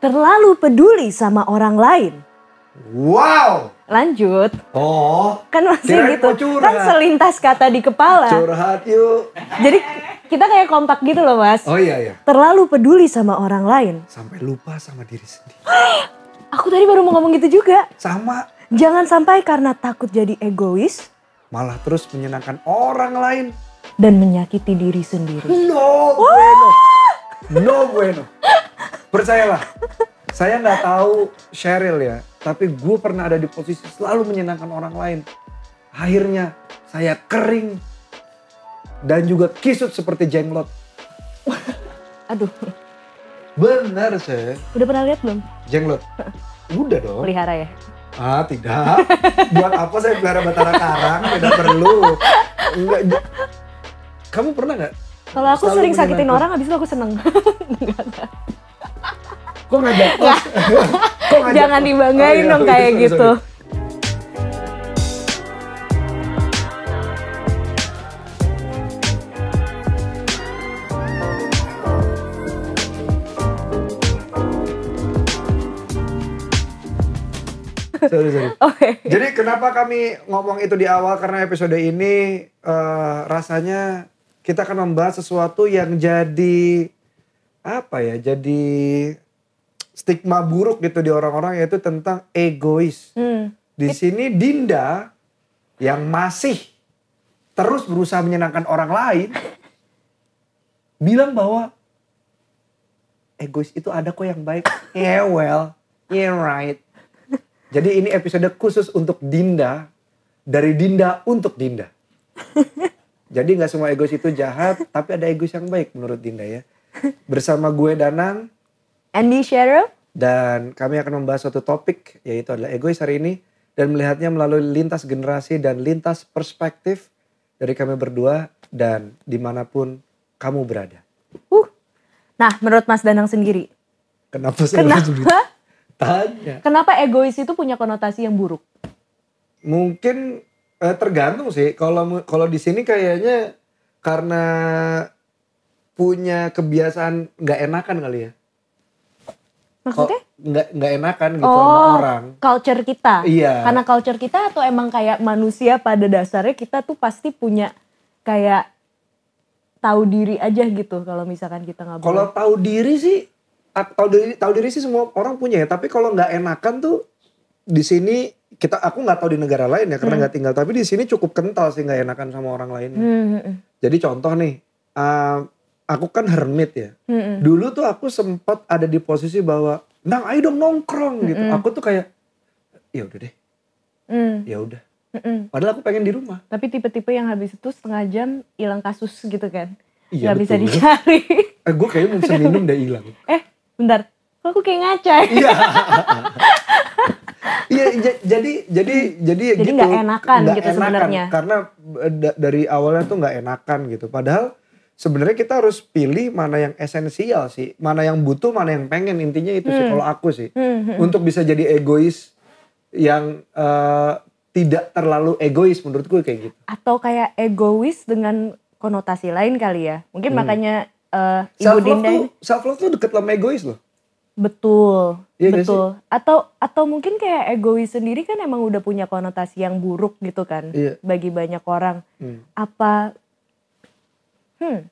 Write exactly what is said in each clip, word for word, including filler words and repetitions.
terlalu peduli sama orang lain. Wow. Lanjut. Oh. Kan masih gitu. Kan selintas kata di kepala. Curhat yuk. Jadi kita kayak kompak gitu loh, Mas. Oh iya iya. Terlalu peduli sama orang lain. Sampai lupa sama diri sendiri. Aku tadi baru mau ngomong gitu juga. Sama. Jangan sampai karena takut jadi egois. Malah terus menyenangkan orang lain. Dan menyakiti diri sendiri. No bueno. No bueno. Percayalah. Saya gak tahu Sheryl ya. Tapi gue pernah ada di posisi selalu menyenangkan orang lain. Akhirnya saya kering. Dan juga kisut seperti jenglot. Aduh. Benar sih. Udah pernah lihat belum? Jenglot? Udah dong. Pelihara ya? Ah tidak. Buat apa saya pelihara batara karang? Tidak perlu. Enggak. Kamu pernah nggak? Kalau aku selalu sering sakitin aku. Orang, habis itu aku seneng. Enggak. Kok nggak jatuh? Kok jangan dibanggain oh, dong iya, kayak sorry, gitu. Sorry. Sorry, sorry. Okay. Jadi kenapa kami ngomong itu di awal, karena episode ini uh, rasanya kita akan membahas sesuatu yang jadi apa ya, jadi stigma buruk gitu di orang-orang, yaitu tentang egois. Hmm. Di sini Dinda yang masih terus berusaha menyenangkan orang lain bilang bahwa egois itu ada kok yang baik. Yeah well, yeah right. Jadi ini episode khusus untuk Dinda, dari Dinda untuk Dinda. Jadi gak semua egois itu jahat, tapi ada egois yang baik menurut Dinda ya. Bersama gue Danang, Andy Sheryl, dan kami akan membahas suatu topik, yaitu adalah egois hari ini, dan melihatnya melalui lintas generasi dan lintas perspektif dari kami berdua dan dimanapun kamu berada. Uh, nah menurut Mas Danang sendiri, kenapa saya kenapa? Begitu? Tanya. Kenapa egois itu punya konotasi yang buruk? Mungkin eh, tergantung sih. Kalau kalau di sini kayaknya karena punya kebiasaan nggak enakan kali ya. Maksudnya? Nggak nggak enakan gitu oh, sama orang. Culture kita. Iya. Karena culture kita atau emang kayak manusia pada dasarnya kita tuh pasti punya kayak tahu diri aja gitu. Kalau misalkan kita nggak. Kalau tahu diri sih. Tahu diri, tahu diri sih semua orang punya ya, tapi kalau nggak enakan tuh di sini kita aku nggak tahu di negara lain ya karena nggak hmm. tinggal, tapi di sini cukup kental sih nggak enakan sama orang lain. Hmm. Jadi contoh nih, uh, aku kan hermit ya. Hmm. Dulu tuh aku sempat ada di posisi bahwa, nang ayo dong nongkrong hmm. gitu. Aku tuh kayak, ya udah deh, hmm. ya udah. Hmm. Padahal aku pengen di rumah. Tapi tipe-tipe yang habis itu setengah jam hilang kasus gitu kan, nggak iya, bisa dicari. Eh, gue kayaknya mau minum udah hilang. Eh. Bentar, kok aku kayak ngaca ya? Iya, ya, j- jadi, jadi, jadi, jadi gitu. Gak enakan gak gitu enakan sebenarnya. Karena d- dari awalnya tuh gak enakan gitu. Padahal sebenarnya kita harus pilih mana yang esensial sih. Mana yang butuh, mana yang pengen. Intinya itu hmm. sih kalau aku sih. Hmm. Untuk bisa jadi egois yang uh, tidak terlalu egois menurut gue kayak gitu. Atau kayak egois dengan konotasi lain kali ya. Mungkin hmm. makanya... Uh, self love tuh, self love tuh deket sama egois loh. Betul, iya betul. Atau atau mungkin kayak egois sendiri kan emang udah punya konotasi yang buruk gitu kan, iya. Bagi banyak orang. Hmm. Apa, hmm,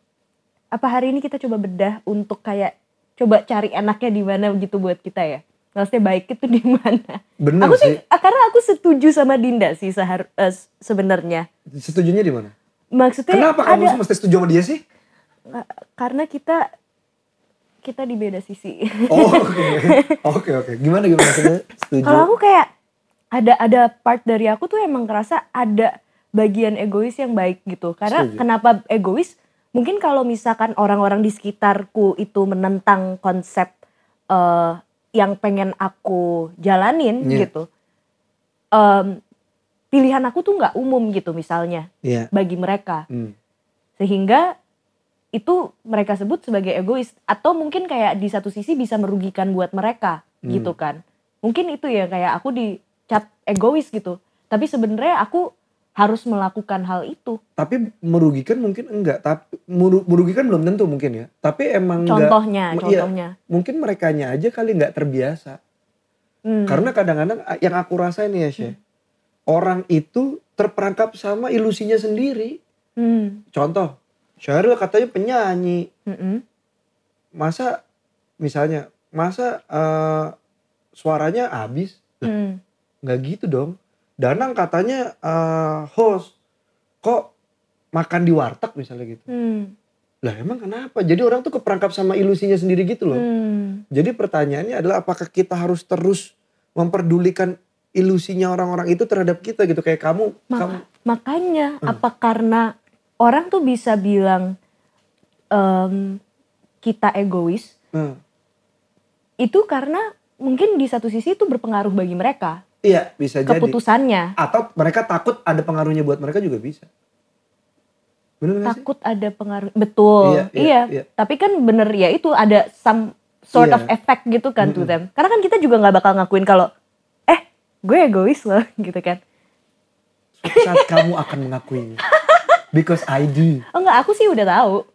apa hari ini kita coba bedah untuk kayak coba cari enaknya di mana gitu buat kita ya. Maksudnya baik itu di mana? Benar sih. Karena aku setuju sama Dinda sih sehar, uh, sebenarnya. Setujunya di mana? Maksudnya kenapa ada, kamu mesti setuju sama dia sih? Karena kita kita di beda sisi. Oh, oke, okay. oke, okay, okay. Gimana gimana? Setuju. Kalau aku kayak ada ada part dari aku tuh emang ngerasa ada bagian egois yang baik gitu. Karena setuju. Kenapa egois? Mungkin kalau misalkan orang-orang di sekitarku itu menentang konsep uh, yang pengen aku jalanin yeah. gitu. Um, pilihan aku tuh nggak umum gitu misalnya yeah. bagi mereka, mm. sehingga itu mereka sebut sebagai egois atau mungkin kayak di satu sisi bisa merugikan buat mereka hmm. gitu kan. Mungkin itu ya kayak aku dicap egois gitu. Tapi sebenarnya aku harus melakukan hal itu. Tapi merugikan mungkin enggak, tapi merugikan belum tentu mungkin ya. Tapi emang contohnya, enggak, contohnya. Ya, mungkin merekanya aja kali enggak terbiasa. Hmm. Karena kadang-kadang yang aku rasain ya, Syekh. Hmm. Orang itu terperangkap sama ilusinya sendiri. Hmm. Contoh, Syahril katanya penyanyi. Hmm-mm. Masa misalnya, masa uh, suaranya habis? Hmm. Enggak gitu dong. Danang katanya uh, host, kok makan di warteg misalnya gitu. Hmm. Lah emang kenapa? Jadi orang tuh keperangkap sama ilusinya sendiri gitu loh. Hmm. Jadi pertanyaannya adalah apakah kita harus terus memperdulikan ilusinya orang-orang itu terhadap kita gitu. Kayak kamu. Maka, kamu. Makanya hmm. apa karena orang tuh bisa bilang um, kita egois. Hmm. Itu karena mungkin di satu sisi itu berpengaruh bagi mereka. Iya bisa jadi. Keputusannya. Atau mereka takut ada pengaruhnya buat mereka juga bisa. Bener gak sih? Takut ada pengaruh. Betul. Iya, iya, iya. iya. Tapi kan bener ya itu ada some sort iya. of effect gitu kan mm-hmm. to them. Karena kan kita juga gak bakal ngakuin kalau eh gue egois loh gitu kan. Suatu saat kamu akan mengakuinya. Because I do. Oh enggak, aku sih udah tahu.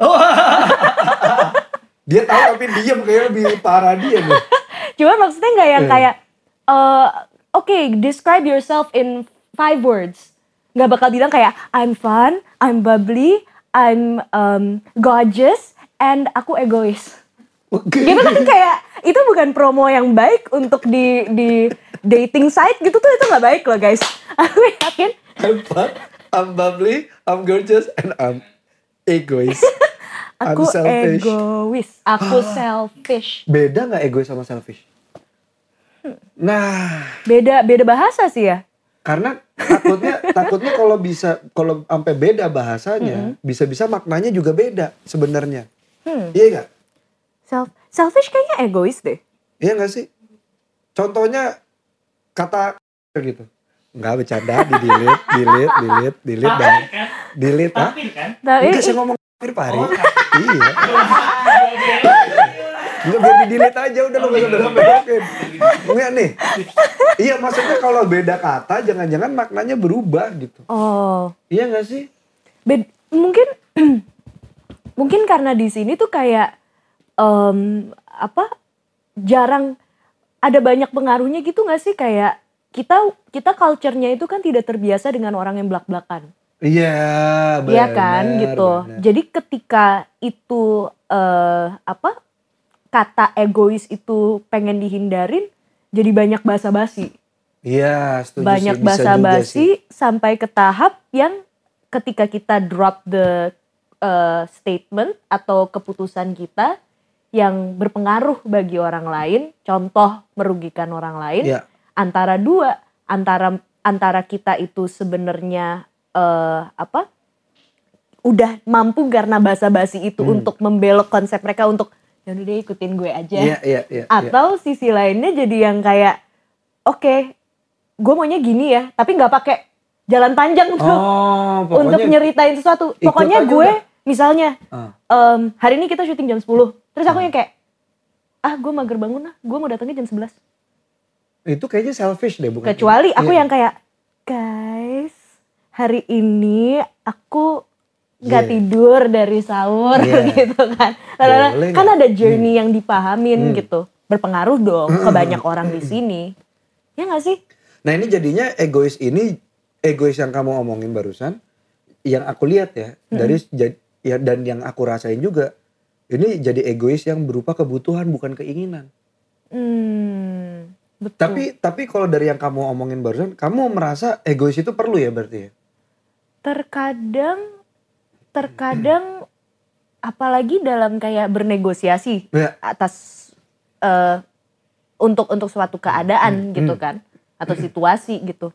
Dia tahu tapi diem kayaknya lebih parah dia nih. Cuma maksudnya gak yang kayak... Uh, Oke, okay, describe yourself in five words. Gak bakal bilang kayak I'm fun, I'm bubbly, I'm um, gorgeous, and aku egois. Okay. Gitu kan kayak itu bukan promo yang baik untuk di di dating site gitu tuh itu nggak baik loh guys. Aku yakin. I'm fun, I'm bubbly, I'm gorgeous, and I'm egois. Aku I'm selfish. egois. Aku selfish. Beda nggak egois sama selfish? Nah, beda beda bahasa sih ya. Karena takutnya takutnya kalau bisa kalau sampai beda bahasanya, mm-hmm. bisa-bisa maknanya juga beda sebenarnya. Hmm. Iya enggak? Self selfish kayaknya egois deh. Iya enggak sih? Contohnya kata gitu. Enggak bercanda, di-delete, delete, delete, delete dan delete ah. Enggak sih ngomong Fir Pari. Oh, iya. Lu biar di-delete aja udah lu enggak usah ngomongin. Enggak nih. Iya maksudnya kalau beda kata jangan-jangan maknanya berubah gitu. Oh. Iya enggak sih? Bed- mungkin mungkin karena di sini tuh kayak um, apa? Jarang ada banyak pengaruhnya gitu enggak sih kayak kita kita culture-nya itu kan tidak terbiasa dengan orang yang belak-belakan. Iya, benar. Iya kan gitu. Bener. Jadi ketika itu uh, apa? kata egois itu pengen dihindarin jadi banyak basa-basi. Iya, setuju. Banyak sih, basa-basi sampai ke tahap yang ketika kita drop the uh, statement atau keputusan kita yang berpengaruh bagi orang lain, contoh merugikan orang lain, ya. Antara dua, antara antara kita itu sebenarnya uh, apa? udah mampu karena basa-basi itu hmm. untuk membelok konsep mereka untuk ya udah deh ikutin gue aja. Yeah, yeah, yeah, Atau yeah. sisi lainnya jadi yang kayak oke, okay, gue maunya gini ya, tapi nggak pakai jalan panjang tuh oh, untuk nyeritain sesuatu. Pokoknya gue udah. misalnya uh. um, hari ini kita syuting jam sepuluh, terus aku uh. yang kayak ah gue mager bangun lah, gue mau datangnya jam sebelas. Itu kayaknya selfish deh bukan? Kecuali aku yeah. yang kayak guys, hari ini aku gak yeah. tidur dari sahur yeah. gitu kan. Boleh kan gak? Ada journey hmm. yang dipahamin hmm. gitu. Berpengaruh dong ke banyak orang di sini. Ya gak sih? Nah ini jadinya egois ini, egois yang kamu omongin barusan, yang aku lihat ya, hmm. dari ya, dan yang aku rasain juga, ini jadi egois yang berupa kebutuhan bukan keinginan. Hmm, betul. Tapi, tapi kalau dari yang kamu omongin barusan, kamu merasa egois itu perlu ya berarti ya? Terkadang Terkadang apalagi dalam kayak bernegosiasi ya. atas uh, untuk untuk suatu keadaan hmm. gitu kan atau situasi gitu.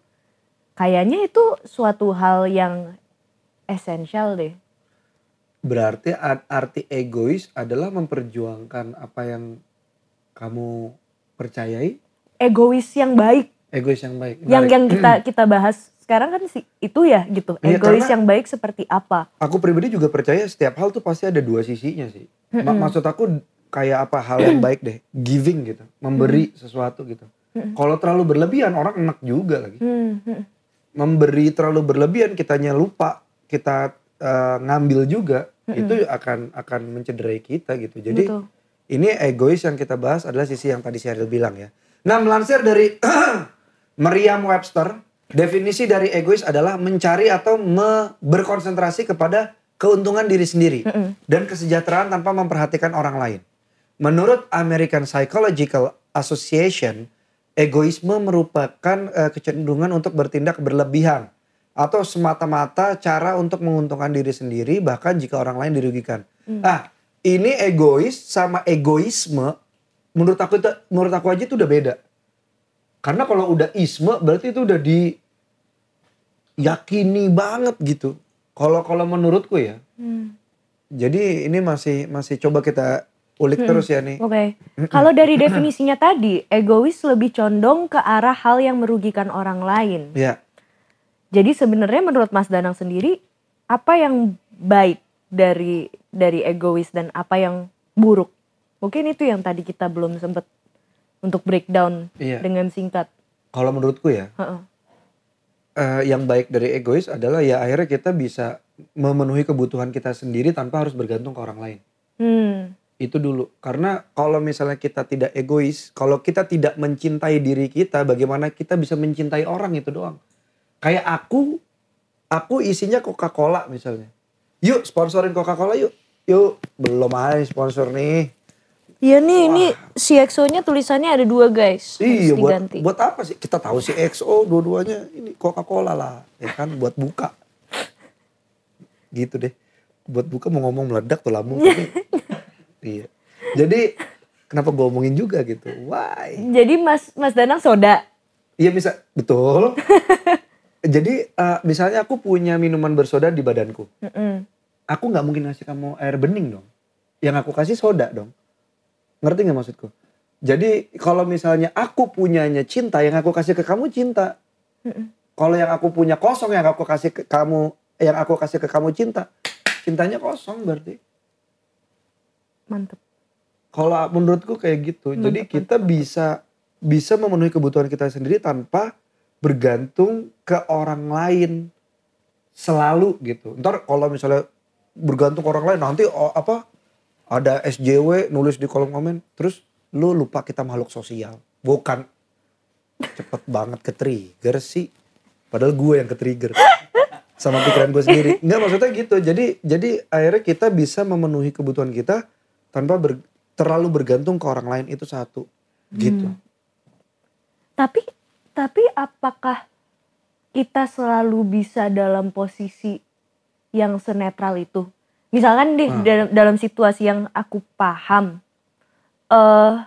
Kayaknya itu suatu hal yang esensial deh. Berarti arti egois adalah memperjuangkan apa yang kamu percayai? Egois yang baik. Egois yang baik. Yang yang kita kita bahas sekarang kan itu ya gitu, egois ya, yang baik seperti apa? Aku pribadi juga percaya setiap hal tuh pasti ada dua sisinya sih. Mm-hmm. Maksud aku kayak apa hal yang baik deh, giving gitu, memberi mm-hmm. sesuatu gitu. Mm-hmm. Kalau terlalu berlebihan orang enak juga lagi. Mm-hmm. memberi terlalu berlebihan, kitanya lupa, kita uh, ngambil juga, mm-hmm. itu akan akan mencederai kita gitu. Jadi betul. Ini egois yang kita bahas adalah sisi yang tadi Sheryl bilang ya. Nah, melansir dari Merriam-Webster, definisi dari egois adalah mencari atau me- berkonsentrasi kepada keuntungan diri sendiri mm-hmm. dan kesejahteraan tanpa memperhatikan orang lain. Menurut American Psychological Association, egoisme merupakan uh, kecenderungan untuk bertindak berlebihan atau semata-mata cara untuk menguntungkan diri sendiri bahkan jika orang lain dirugikan. Hmm. Ah, ini egois sama egoisme menurut aku itu, menurut aku aja itu udah beda. Karena kalau udah isme berarti itu udah diyakini banget gitu. Kalau kalau menurutku ya. Hmm. Jadi ini masih masih coba kita ulik hmm. terus ya nih. Oke. Okay. Kalau dari definisinya tadi, egois lebih condong ke arah hal yang merugikan orang lain. Iya. Jadi sebenarnya menurut Mas Danang sendiri, apa yang baik dari dari egois dan apa yang buruk? Mungkin itu yang tadi kita belum sempat untuk breakdown ya. Dengan singkat. Kalau menurutku ya, uh-uh. uh, yang baik dari egois adalah ya akhirnya kita bisa memenuhi kebutuhan kita sendiri tanpa harus bergantung ke orang lain. Hmm. Itu dulu, karena kalau misalnya kita tidak egois, kalau kita tidak mencintai diri kita, bagaimana kita bisa mencintai orang itu doang. Kayak aku, aku isinya Coca-Cola misalnya. Yuk sponsorin Coca-Cola yuk, yuk belum ada sponsor nih. Iya nih, wah. Ini si E X O-nya tulisannya ada dua guys, iya, harus diganti. Buat, buat apa sih? Kita tahu si E X O dua-duanya ini Coca-Cola lah, ya kan buat buka. Gitu deh, buat buka mau ngomong meledak tuh lambung. Iya. Jadi kenapa gue omongin juga gitu? Why? Jadi Mas Mas Danang soda. Iya bisa, betul. Jadi uh, misalnya aku punya minuman bersoda di badanku. Mm-mm. Aku nggak mungkin ngasih kamu air bening dong. Yang aku kasih soda dong. Ngerti nggak maksudku? Jadi kalau misalnya aku punyanya cinta, yang aku kasih ke kamu cinta. Kalau yang aku punya kosong, yang aku kasih ke kamu, yang aku kasih ke kamu cinta, cintanya kosong berarti. Mantap. Kalau menurutku kayak gitu. Mantep, jadi kita mantep. bisa bisa memenuhi kebutuhan kita sendiri tanpa bergantung ke orang lain selalu gitu. Ntar kalau misalnya bergantung ke orang lain nanti apa ada S J W nulis di kolom komen terus lu lupa kita makhluk sosial. Bukan cepet banget ke-trigger sih. Padahal gue yang ke-trigger. Sama pikiran gue sendiri. Enggak maksudnya gitu. Jadi jadi akhirnya kita bisa memenuhi kebutuhan kita tanpa ber, terlalu bergantung ke orang lain itu satu. Gitu. Hmm. Tapi tapi apakah kita selalu bisa dalam posisi yang senetral itu? Misalkan di hmm. dalam, dalam situasi yang aku paham. Uh,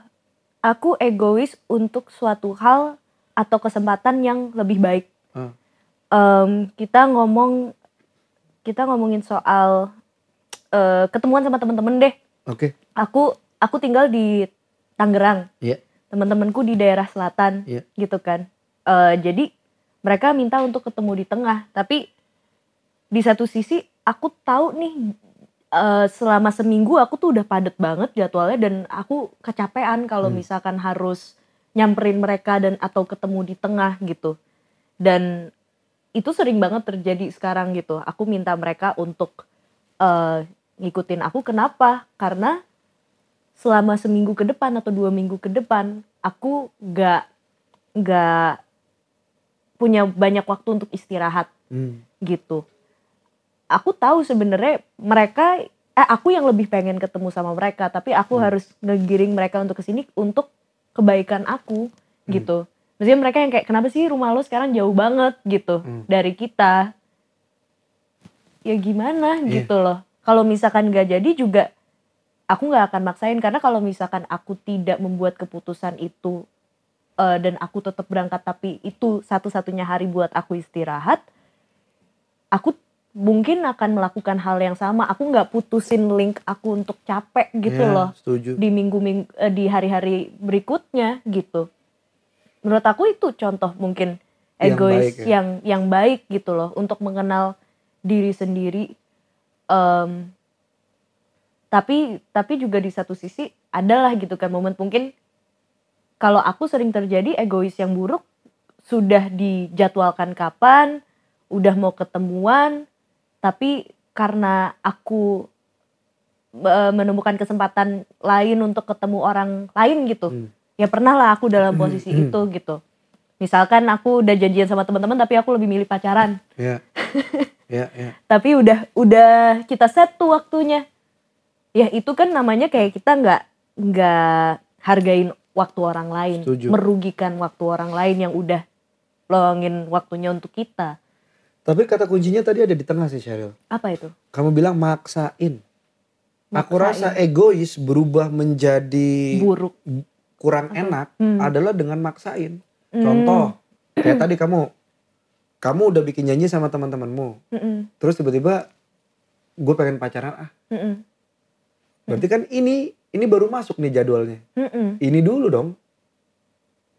aku egois untuk suatu hal atau kesempatan yang lebih baik. Hmm. Um, kita ngomong kita ngomongin soal uh, ketemuan sama teman-teman deh. Oke. Okay. Aku aku tinggal di Tangerang. Iya. Yeah. Teman-temanku di daerah selatan, yeah. gitu kan. Uh, jadi mereka minta untuk ketemu di tengah, tapi di satu sisi aku tahu nih uh, selama seminggu aku tuh udah padet banget jadwalnya dan aku kecapean kalau hmm. misalkan harus nyamperin mereka dan atau ketemu di tengah gitu. Dan itu sering banget terjadi sekarang gitu. Aku minta mereka untuk uh, ngikutin aku. Kenapa? Karena selama seminggu ke depan atau dua minggu ke depan, aku gak, gak punya banyak waktu untuk istirahat hmm. gitu. Aku tahu sebenarnya mereka, eh, aku yang lebih pengen ketemu sama mereka. Tapi aku hmm. harus ngegiring mereka untuk kesini untuk kebaikan aku hmm. gitu. Maksudnya mereka yang kayak, kenapa sih rumah lo sekarang jauh banget gitu hmm. dari kita. Ya gimana yeah. gitu loh. Kalau misalkan gak jadi juga, aku gak akan maksain. Karena kalau misalkan aku tidak membuat keputusan itu, uh, dan aku tetap berangkat, tapi itu satu-satunya hari buat aku istirahat, aku mungkin akan melakukan hal yang sama. Aku gak putusin link aku untuk capek gitu yeah, loh. Setuju. Di minggu-minggu, uh, di hari-hari berikutnya gitu. Menurut aku itu contoh mungkin egois yang baik, ya? yang yang baik gitu loh untuk mengenal diri sendiri. Um, tapi tapi juga di satu sisi adalah gitu kan momen mungkin kalau aku sering terjadi egois yang buruk sudah dijadwalkan kapan, udah mau ketemuan, tapi karena aku menemukan kesempatan lain untuk ketemu orang lain gitu. Hmm. Ya pernah lah aku dalam posisi hmm. itu gitu. Misalkan aku udah janjian sama teman-teman tapi aku lebih milih pacaran. Iya. Iya, iya. Tapi udah udah kita set tuh waktunya. Ya itu kan namanya kayak kita enggak enggak hargain waktu orang lain, setuju. Merugikan waktu orang lain yang udah luangin waktunya untuk kita. Tapi kata kuncinya tadi ada di tengah sih, Sheryl. Apa itu? Kamu bilang maksain. maksain. Aku rasa egois berubah menjadi buruk, kurang Apa? enak hmm. adalah dengan maksain. Contoh, mm. kayak tadi kamu, kamu udah bikin janji sama teman-temanmu, Mm-mm. terus tiba-tiba gue pengen pacaran ah, Mm-mm. berarti kan ini ini baru masuk nih jadwalnya, Mm-mm. ini dulu dong,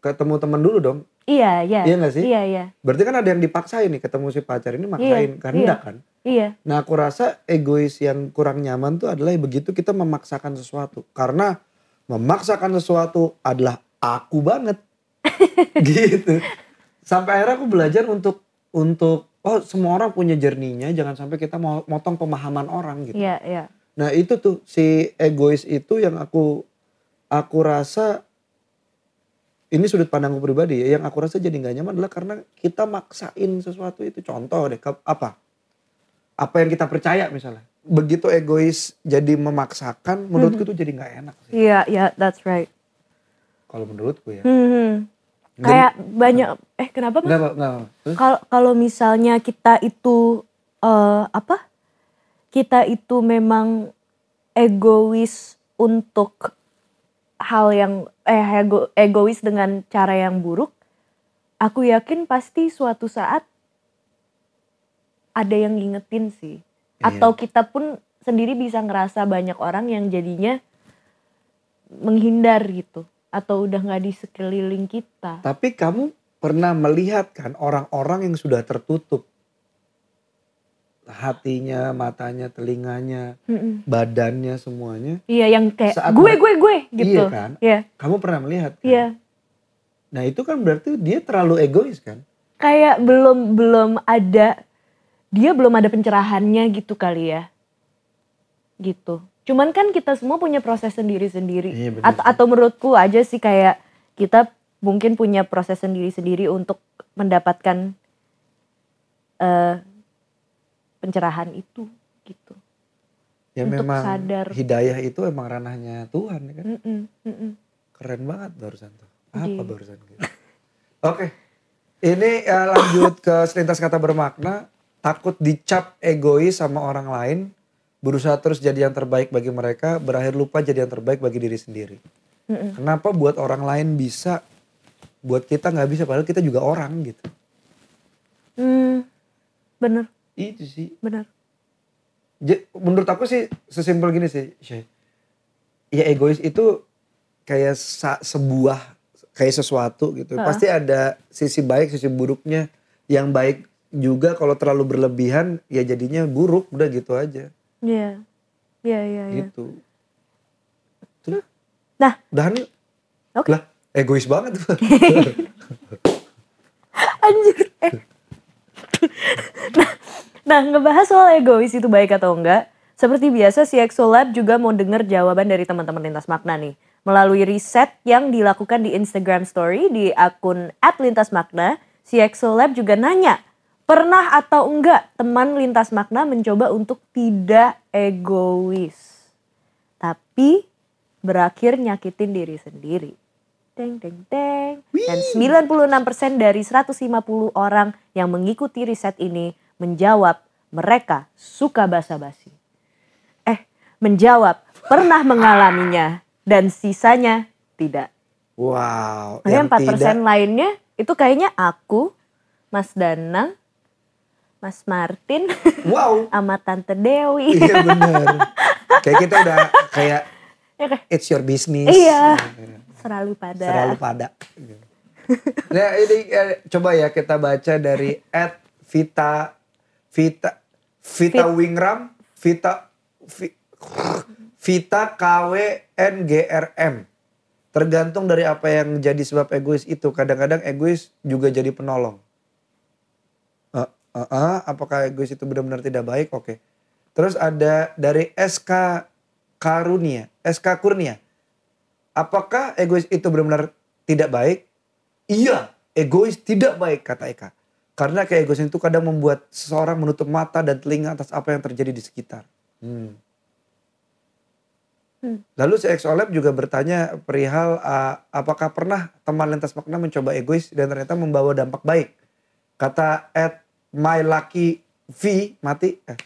ketemu teman dulu dong, iya iya, iya nggak sih, iya iya, berarti kan ada yang dipaksain nih ketemu si pacar ini maksain, iya, karena iya. kan, iya, nah aku rasa egois yang kurang nyaman tuh adalah begitu kita memaksakan sesuatu, karena memaksakan sesuatu adalah aku banget. Gitu. Sampai akhirnya aku belajar untuk untuk oh semua orang punya jerninya, jangan sampai kita mau motong pemahaman orang gitu. Iya, iya. Nah, itu tuh si egois itu yang aku aku rasa ini sudut pandangku pribadi ya, yang aku rasa jadi enggak nyaman adalah karena kita maksain sesuatu itu. Contoh deh apa? Apa yang kita percaya misalnya. Begitu egois jadi memaksakan, menurutku itu jadi enggak enak sih. Iya, iya, that's right. Kalau menurutku ya. Hmm. Kayak Jadi, banyak eh kenapa mas? Kalau kalau misalnya kita itu uh, apa? Kita itu memang egois untuk hal yang eh ego, egois dengan cara yang buruk. Aku yakin pasti suatu saat ada yang ngingetin sih. Iya. Atau kita pun sendiri bisa ngerasa banyak orang yang jadinya menghindar gitu. Atau udah gak di sekeliling kita. Tapi kamu pernah melihat kan orang-orang yang sudah tertutup. Hatinya, matanya, telinganya, Mm-mm. badannya, semuanya. Iya yang kayak gue, ber- gue, gue gitu. Iya kan? Yeah. Kamu pernah melihat kan? Iya. Yeah. Nah itu kan berarti dia terlalu egois kan? Kayak belum belum ada, dia belum ada pencerahannya gitu kali ya. Gitu. Cuman kan kita semua punya proses sendiri-sendiri. Iya, atau, atau menurutku aja sih kayak kita mungkin punya proses sendiri-sendiri untuk mendapatkan uh, pencerahan itu gitu. Ya untuk memang sadar. Hidayah itu emang ranahnya Tuhan kan. Mm-mm, mm-mm. Keren banget barusan tuh. Apa Di. barusan gitu. Oke. Okay. Ini uh, lanjut ke selintas kata bermakna. Takut dicap egois sama orang lain. Berusaha terus jadi yang terbaik bagi mereka, berakhir lupa jadi yang terbaik bagi diri sendiri. Mm-mm. Kenapa buat orang lain bisa, buat kita gak bisa, padahal kita juga orang gitu. Hmm, bener. Itu sih. Bener. Jadi, menurut aku sih sesimpel gini sih, Shay. Ya egois itu kayak sa- sebuah, kayak sesuatu gitu. Uh-huh. Pasti ada sisi baik, sisi buruknya. Yang baik juga kalau terlalu berlebihan, ya jadinya buruk, udah gitu aja. Iya, iya, iya. Ya. Gitu. Tuh. Nah. Udahan yuk. Oke. Okay. Lah, egois banget. Anjir. Eh. Nah, nah, ngebahas soal egois itu baik atau enggak. Seperti biasa, C X O Lab juga mau dengar jawaban dari teman-teman Lintas Makna nih. Melalui riset yang dilakukan di Instagram Story di akun at lintas makna, C X O Lab juga nanya. Pernah atau enggak teman Lintas Makna mencoba untuk tidak egois. Tapi berakhir nyakitin diri sendiri. Deng, deng, deng. Dan sembilan puluh enam persen dari seratus lima puluh orang yang mengikuti riset ini menjawab mereka suka basa-basi. Eh, menjawab pernah mengalaminya dan sisanya tidak. Wow. Yang empat persen tidak. Lainnya itu kayaknya aku, Mas Danang, Mas Martin, wow, sama Tante Dewi. Iya benar. Kayak kita udah kayak ya, okay. It's your business. Iya. Selalu pada. Selalu pada. Nah ini eh, coba ya kita baca dari at Vita Vita Vita Fit. Wingram Vita Vita K W N G R M. Tergantung dari apa yang jadi sebab egois itu. Kadang-kadang egois juga jadi penolong. Uh, uh, uh, apakah egois itu benar-benar tidak baik? Oke. Okay. Terus ada dari S K Karunia. S K Kurnia. Apakah egois itu benar-benar tidak baik? Iya, egois tidak baik, kata Eka. Karena keegoisan itu kadang membuat seseorang menutup mata dan telinga atas apa yang terjadi di sekitar. Hmm. Hmm. Lalu si Exolab juga bertanya perihal uh, apakah pernah teman lintas makna mencoba egois dan ternyata membawa dampak baik. Kata at my lucky V mati. Eh.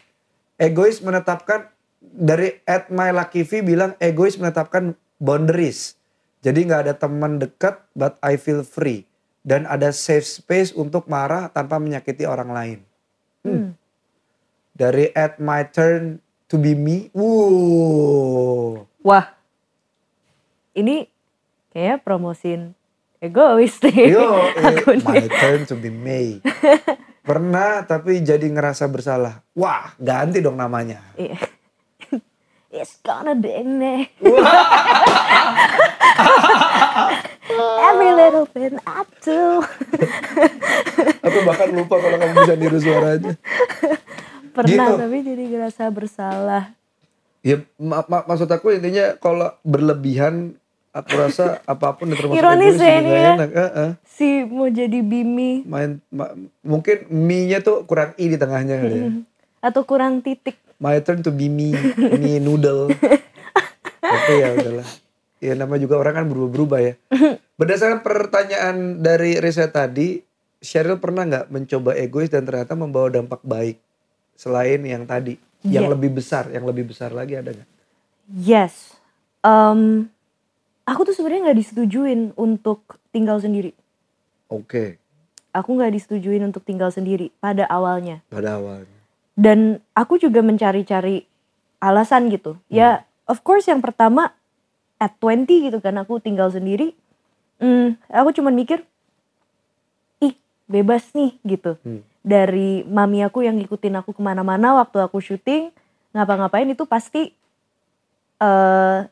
Egois menetapkan dari at my lucky V bilang egois menetapkan boundaries. Jadi nggak ada teman dekat but I feel free dan ada safe space untuk marah tanpa menyakiti orang lain. Hmm. Hmm. Dari at my turn to be me. Wow. Wah. Ini kayak promosiin egois deh. Yo, eh, my turn to be me. Pernah tapi jadi ngerasa bersalah. Wah, ganti dong namanya. Iya. It's gonna be me. Every little thing I do. Aku bahkan lupa kalau kamu bisa niru suaranya. Pernah gitu. Tapi jadi ngerasa bersalah. Ya mak- mak- maksud aku intinya kalau berlebihan aku rasa apapun yang termasuk ironis ya ini ya. Uh-uh. Si mau jadi bimi. Main, ma- mungkin mi-nya tuh kurang i di tengahnya kali ya. Atau kurang titik. My turn to bimi, mi noodle. Tapi ya udahlah. Ya namanya juga orang kan berubah-berubah ya. Berdasarkan pertanyaan dari riset tadi, Sheryl pernah nggak mencoba egois dan ternyata membawa dampak baik? Selain yang tadi, yeah. yang lebih besar, yang lebih besar lagi ada gak? Yes, um, aku tuh sebenarnya gak disetujuin untuk tinggal sendiri. Oke. Okay. Aku gak disetujuin untuk tinggal sendiri pada awalnya. Pada awalnya. Dan aku juga mencari-cari alasan gitu. Hmm. Ya of course yang pertama at dua puluh gitu kan aku tinggal sendiri. Hmm, aku cuma mikir, ih bebas nih gitu. Hmm. Dari mami aku yang ngikutin aku kemana-mana waktu aku syuting, ngapa-ngapain itu pasti uh,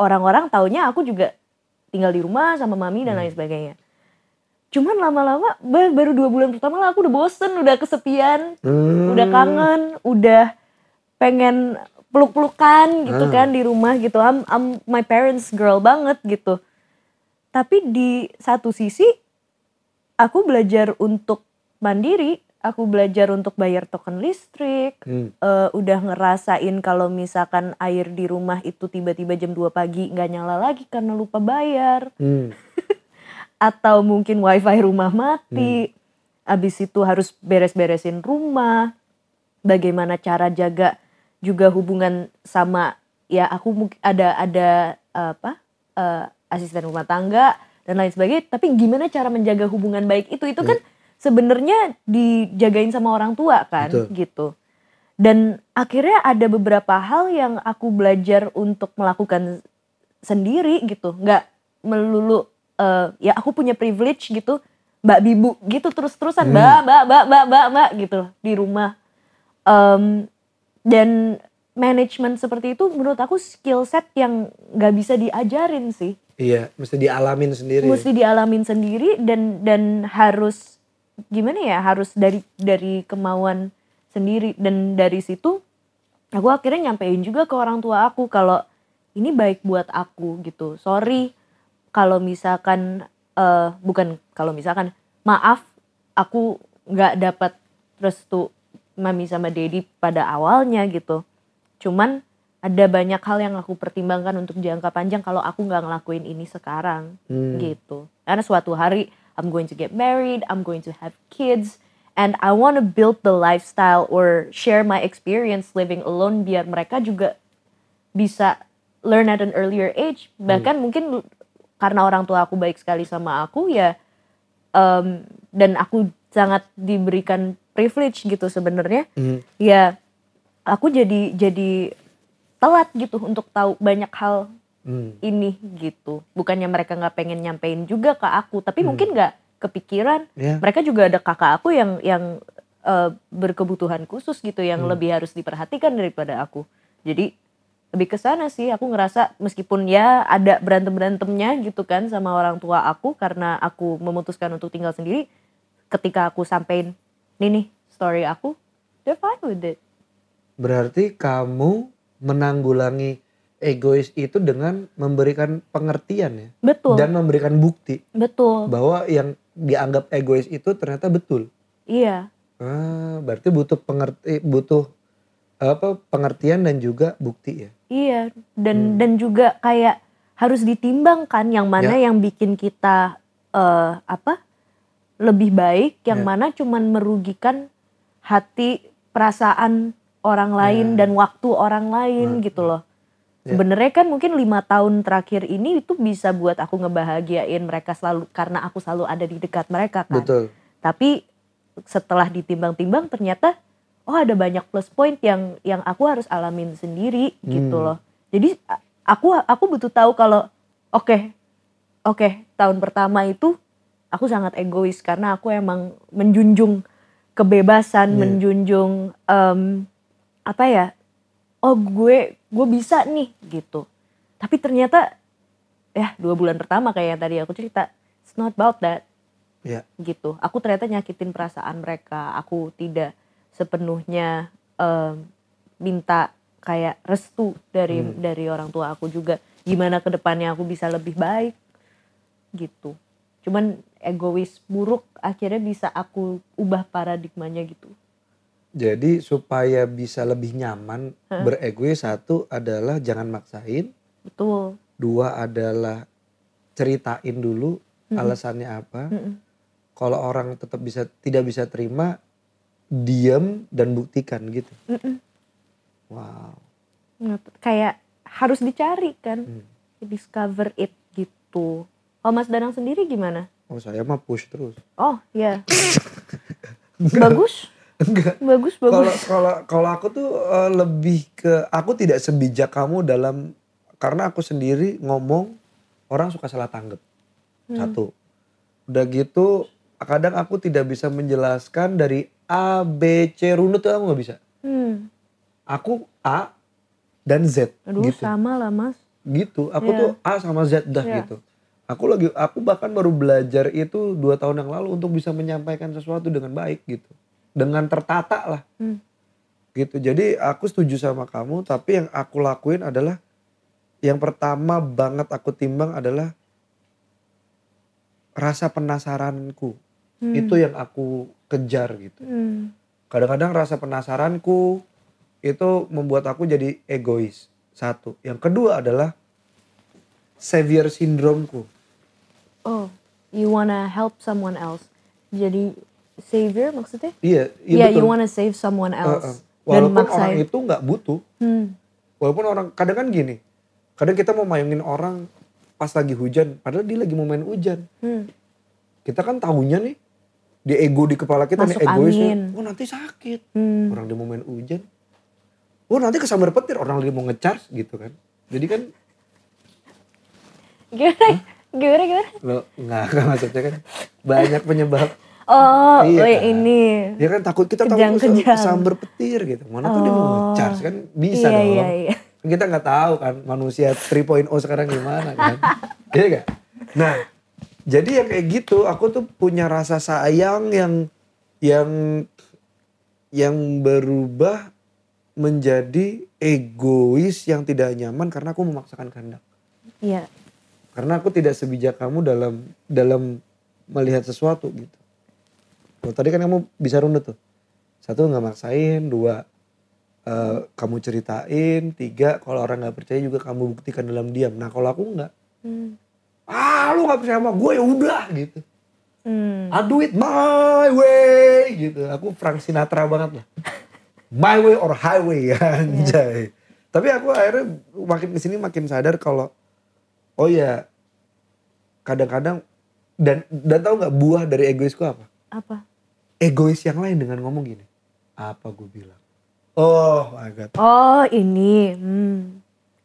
orang-orang taunya aku juga tinggal di rumah sama mami dan hmm. lain sebagainya. Cuman lama-lama baru dua bulan pertama lah aku udah bosen, udah kesepian, hmm. udah kangen, udah pengen peluk-pelukan gitu hmm. kan di rumah gitu. I'm, I'm my parents girl banget gitu. Tapi di satu sisi aku belajar untuk mandiri, aku belajar untuk bayar token listrik, hmm. uh, udah ngerasain kalau misalkan air di rumah itu tiba-tiba jam dua pagi gak nyala lagi karena lupa bayar. Hmm. Atau mungkin wifi rumah mati, hmm. abis itu harus beres-beresin rumah, bagaimana cara jaga juga hubungan sama, ya aku ada, ada apa uh, asisten rumah tangga dan lain sebagainya, tapi gimana cara menjaga hubungan baik itu, itu hmm. kan sebenarnya dijagain sama orang tua kan. Betul. Gitu. Dan akhirnya ada beberapa hal yang aku belajar untuk melakukan sendiri gitu. Gak melulu uh, ya aku punya privilege gitu. Mbak Bibu gitu terus-terusan. Hmm. Mbak, mbak, mbak, mbak, mbak, mbak gitu di rumah. Um, dan manajemen seperti itu menurut aku skill set yang gak bisa diajarin sih. Iya, mesti dialamin sendiri. Mesti dialamin sendiri dan dan harus... gimana ya harus dari dari kemauan sendiri dan dari situ aku akhirnya nyampein juga ke orang tua aku kalau ini baik buat aku gitu. Sorry kalau misalkan uh, bukan kalau misalkan maaf aku nggak dapat restu mami sama daddy pada awalnya gitu. Cuman ada banyak hal yang aku pertimbangkan untuk jangka panjang kalau aku nggak ngelakuin ini sekarang hmm. gitu. Karena suatu hari I'm going to get married, I'm going to have kids, and I want to build the lifestyle or share my experience living alone biar mereka juga bisa learn at an earlier age. Bahkan hmm. mungkin karena orang tua aku baik sekali sama aku ya, um, dan aku sangat diberikan privilege gitu sebenarnya. Hmm. Ya, aku jadi jadi telat gitu untuk tahu banyak hal. Hmm. Ini gitu. Bukannya mereka gak pengen nyampein juga ke aku. Tapi hmm. mungkin gak kepikiran. Yeah. Mereka juga ada kakak aku yang yang uh, berkebutuhan khusus gitu. Yang hmm. lebih harus diperhatikan daripada aku. Jadi lebih ke sana sih. Aku ngerasa meskipun ya ada berantem-berantemnya gitu kan sama orang tua aku karena aku memutuskan untuk tinggal sendiri, ketika aku sampein nih nih story aku, they're fine with it. Berarti kamu menanggulangi egois itu dengan memberikan pengertian ya. Betul. Dan memberikan bukti. Betul. Bahwa yang dianggap egois itu ternyata betul. Iya. Ah, berarti butuh pengerti, butuh apa pengertian dan juga bukti ya. Iya, dan hmm. dan juga kayak harus ditimbang kan yang mana ya. Yang bikin kita uh, apa lebih baik, yang ya. Mana cuman merugikan hati, perasaan orang lain ya. Dan waktu orang lain nah, gitu loh. Ya. Sebenarnya kan mungkin lima tahun terakhir ini itu bisa buat aku ngebahagiain mereka selalu karena aku selalu ada di dekat mereka kan. Betul. Tapi setelah ditimbang-timbang ternyata oh ada banyak plus point yang yang aku harus alamin sendiri hmm. gitu loh. Jadi aku aku butuh tahu kalau oke okay, oke okay, tahun pertama itu aku sangat egois karena aku emang menjunjung kebebasan, yeah. menjunjung um, apa ya? Oh gue gue bisa nih gitu. Tapi ternyata ya dua bulan pertama kayak yang tadi aku cerita, it's not about that. Yeah. Gitu. Aku ternyata nyakitin perasaan mereka. Aku tidak sepenuhnya um, minta kayak restu dari hmm. dari orang tua aku juga, gimana kedepannya aku bisa lebih baik gitu. Cuman egois buruk akhirnya bisa aku ubah paradigmanya gitu. Jadi supaya bisa lebih nyaman huh? beregois, satu adalah jangan maksain. Betul. Dua adalah ceritain dulu mm-mm. alasannya apa. Kalau orang tetap bisa tidak bisa terima, diam dan buktikan gitu. Mm-mm. Wow. Kayak harus dicari kan. Mm. Discover it gitu. Oh Mas Danang sendiri gimana? Oh saya mah push terus. Oh iya. Bagus? Enggak. Bagus, bagus. Kalau kalau aku tuh uh, lebih ke aku tidak sebijak kamu dalam, karena aku sendiri ngomong orang suka salah tanggap. Hmm. Satu. Udah gitu kadang aku tidak bisa menjelaskan dari A, B, C, runut tuh aku gak bisa. Hmm. Aku A dan Z. Aduh gitu. Sama lah Mas. Gitu, aku yeah. tuh A sama Z dah yeah. gitu. Aku lagi, aku bahkan baru belajar itu dua tahun yang lalu untuk bisa menyampaikan sesuatu dengan baik gitu. Dengan tertata lah. Hmm. Gitu, jadi aku setuju sama kamu, tapi yang aku lakuin adalah, yang pertama banget aku timbang adalah rasa penasaranku. Hmm. Itu yang aku kejar gitu. Hmm. Kadang-kadang rasa penasaranku itu membuat aku jadi egois. Satu. Yang kedua adalah savior syndrome-ku. Oh, you wanna help someone else. Jadi savior maksudnya? Iya, iya yeah, betul. You wanna save someone else. Uh-uh. Walaupun dan maksain. Orang itu gak butuh. Hmm. Walaupun orang, kadang kan gini, kadang kita mau mayungin orang pas lagi hujan, padahal dia lagi mau main hujan. Hmm. Kita kan tahunya nih, di ego di kepala kita masuk nih egoisnya, angin. Oh nanti sakit, hmm. orang dia mau main hujan, oh nanti kesambar petir, orang dia mau ngecharge gitu kan, jadi kan gimana, gimana, gimana? Lo nggak kan maksudnya kan banyak penyebab. Oh, iya kan? Ini. Dia kan takut kita takut kesambar petir gitu, mana tuh oh. dia mau ngecharge kan bisa iya, dong, iya, iya. Kita nggak tahu kan manusia tiga titik nol sekarang gimana kan, iya gak? Nah. Jadi yang kayak gitu, aku tuh punya rasa sayang yang yang yang berubah menjadi egois yang tidak nyaman karena aku memaksakan kehendak. Iya. Karena aku tidak sebijak kamu dalam dalam melihat sesuatu gitu. Loh, tadi kan kamu bisa runut tuh. Satu nggak maksain, dua uh, kamu ceritain, tiga kalau orang nggak percaya juga kamu buktikan dalam diam. Nah kalau aku nggak. Hmm. Ah lu gak percaya sama gue ya udah gitu. Hmm. I do it my way gitu. Aku Frank Sinatra banget lah. My way or highway anjay. Yeah. Tapi aku akhirnya makin kesini makin sadar kalau oh ya kadang-kadang dan dan tahu nggak buah dari egoisku apa? Apa? Egois yang lain dengan ngomong gini. Apa gue bilang? Oh my God. Oh ini. Hmm.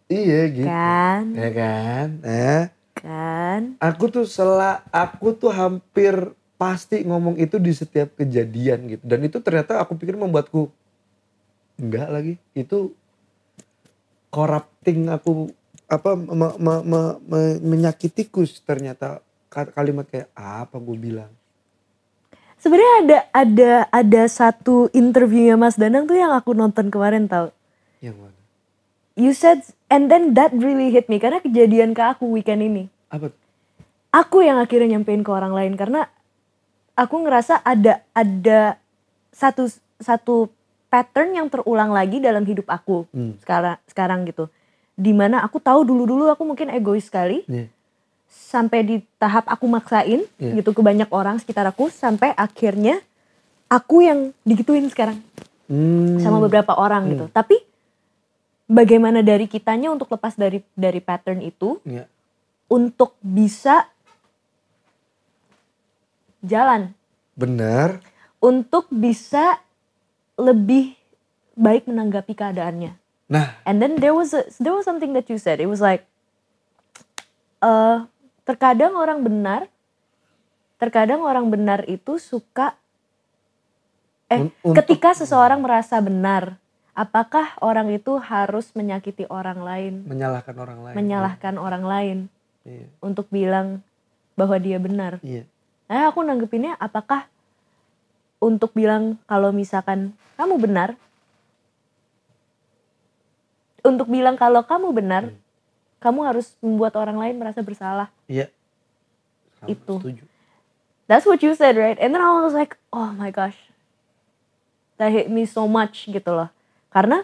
Iya gitu. Kan? Ya kan? Eh. Kan. Aku tuh sela, aku tuh hampir pasti ngomong itu di setiap kejadian gitu. Dan itu ternyata aku pikir membuatku enggak lagi. Itu corrupting aku, apa me, me, me, me, menyakitikus ternyata kalimat kayak apa gue bilang. Sebenarnya ada ada ada satu interviewnya Mas Danang tuh yang aku nonton kemarin tau. Yang mana? You said and then that really hit me karena kejadian ke aku weekend ini. Apa? Aku yang akhirnya nyampein ke orang lain karena aku ngerasa ada ada satu satu pattern yang terulang lagi dalam hidup aku hmm. sekarang sekarang gitu. Dimana aku tahu dulu-dulu aku mungkin egois sekali. Yeah. Sampai di tahap aku maksain yeah. gitu ke banyak orang sekitar aku. Sampai akhirnya aku yang digituin sekarang. Hmm. Sama beberapa orang hmm. gitu. Tapi bagaimana dari kitanya untuk lepas dari dari pattern itu. Yeah. Untuk bisa jalan. Benar. Untuk bisa lebih baik menanggapi keadaannya. Nah. And then there was a, there was something that you said. It was like. Uh, Terkadang orang benar, terkadang orang benar itu suka, eh Untuk. ketika seseorang merasa benar, apakah orang itu harus menyakiti orang lain? Menyalahkan orang lain. Menyalahkan ya. orang lain ya. Untuk bilang bahwa dia benar. Ya. Nah aku nanggepinnya apakah untuk bilang kalau misalkan kamu benar, untuk bilang kalau kamu benar, hmm. kamu harus membuat orang lain merasa bersalah. Iya. Sama, itu. Setuju. That's what you said, right? And then I was like, oh my gosh. That hit me so much gitu loh. Karena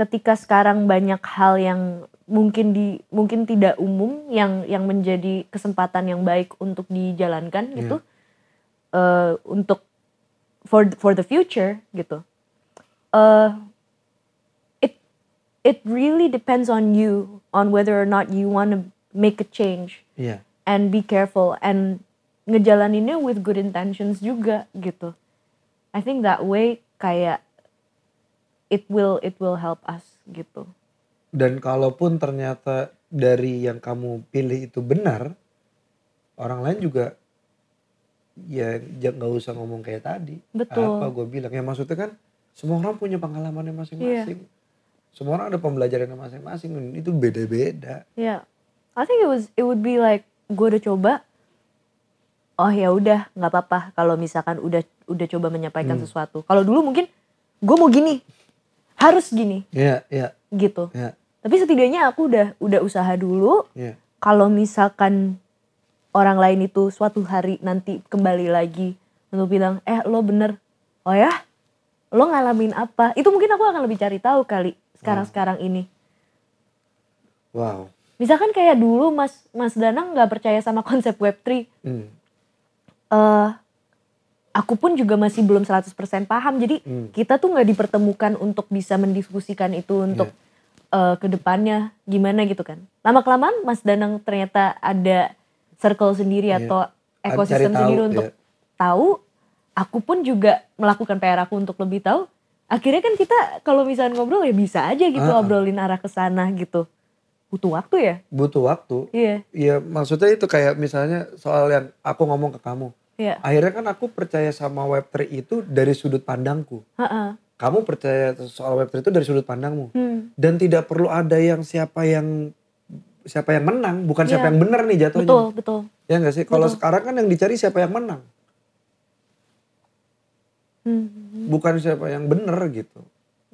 ketika sekarang banyak hal yang mungkin di mungkin tidak umum yang yang menjadi kesempatan yang baik untuk dijalankan gitu. Yeah. Uh, untuk for for the future gitu. Uh, It really depends on you, on whether or not you want to make a change. Yeah. And be careful and ngejalaninnya with good intentions juga gitu. I think that way kayak it will it will help us gitu. Dan kalaupun ternyata dari yang kamu pilih itu benar, orang lain juga ya nggak usah ngomong kayak tadi. Betul. Apa gue bilang ya maksudnya kan semua orang punya pengalamannya masing-masing. Yeah. Semua orang ada pembelajaran masing-masing, itu beda-beda. Yeah, I think it was it would be like gue udah coba, oh ya udah nggak apa-apa kalau misalkan udah udah coba menyampaikan hmm. sesuatu. Kalau dulu mungkin gue mau gini, harus gini, yeah, yeah. gitu. Yeah. Tapi setidaknya aku udah udah usaha dulu. Yeah. Kalau misalkan orang lain itu suatu hari nanti kembali lagi untuk bilang, eh lo bener, oh ya, lo ngalamin apa? Itu mungkin aku akan lebih cari tahu kali. Sekarang-sekarang ini. Wow. Misalkan kayak dulu Mas Mas Danang gak percaya sama konsep web three. Hmm. Uh, aku pun juga masih belum seratus persen paham. Jadi hmm. kita tuh gak dipertemukan untuk bisa mendiskusikan itu untuk yeah. uh, kedepannya gimana gitu kan. Lama-kelamaan Mas Danang ternyata ada circle sendiri yeah. atau ekosistem tahu, sendiri untuk yeah. tahu. Aku pun juga melakukan P R aku untuk lebih tahu. Akhirnya kan kita kalau misalnya ngobrol ya bisa aja gitu uh-uh. obrolin arah ke sana gitu. Butuh waktu ya? Butuh waktu. Iya. Yeah. Iya maksudnya itu kayak misalnya soal yang aku ngomong ke kamu. Yeah. Akhirnya kan aku percaya sama web three itu dari sudut pandangku. Uh-uh. Kamu percaya soal web three itu dari sudut pandangmu. Hmm. Dan tidak perlu ada yang siapa yang siapa yang menang. Bukan yeah. siapa yang benar nih jatuhnya. Betul, betul. Ya gak sih? Kalau sekarang kan yang dicari siapa yang menang. Hmm. Bukan siapa yang benar gitu,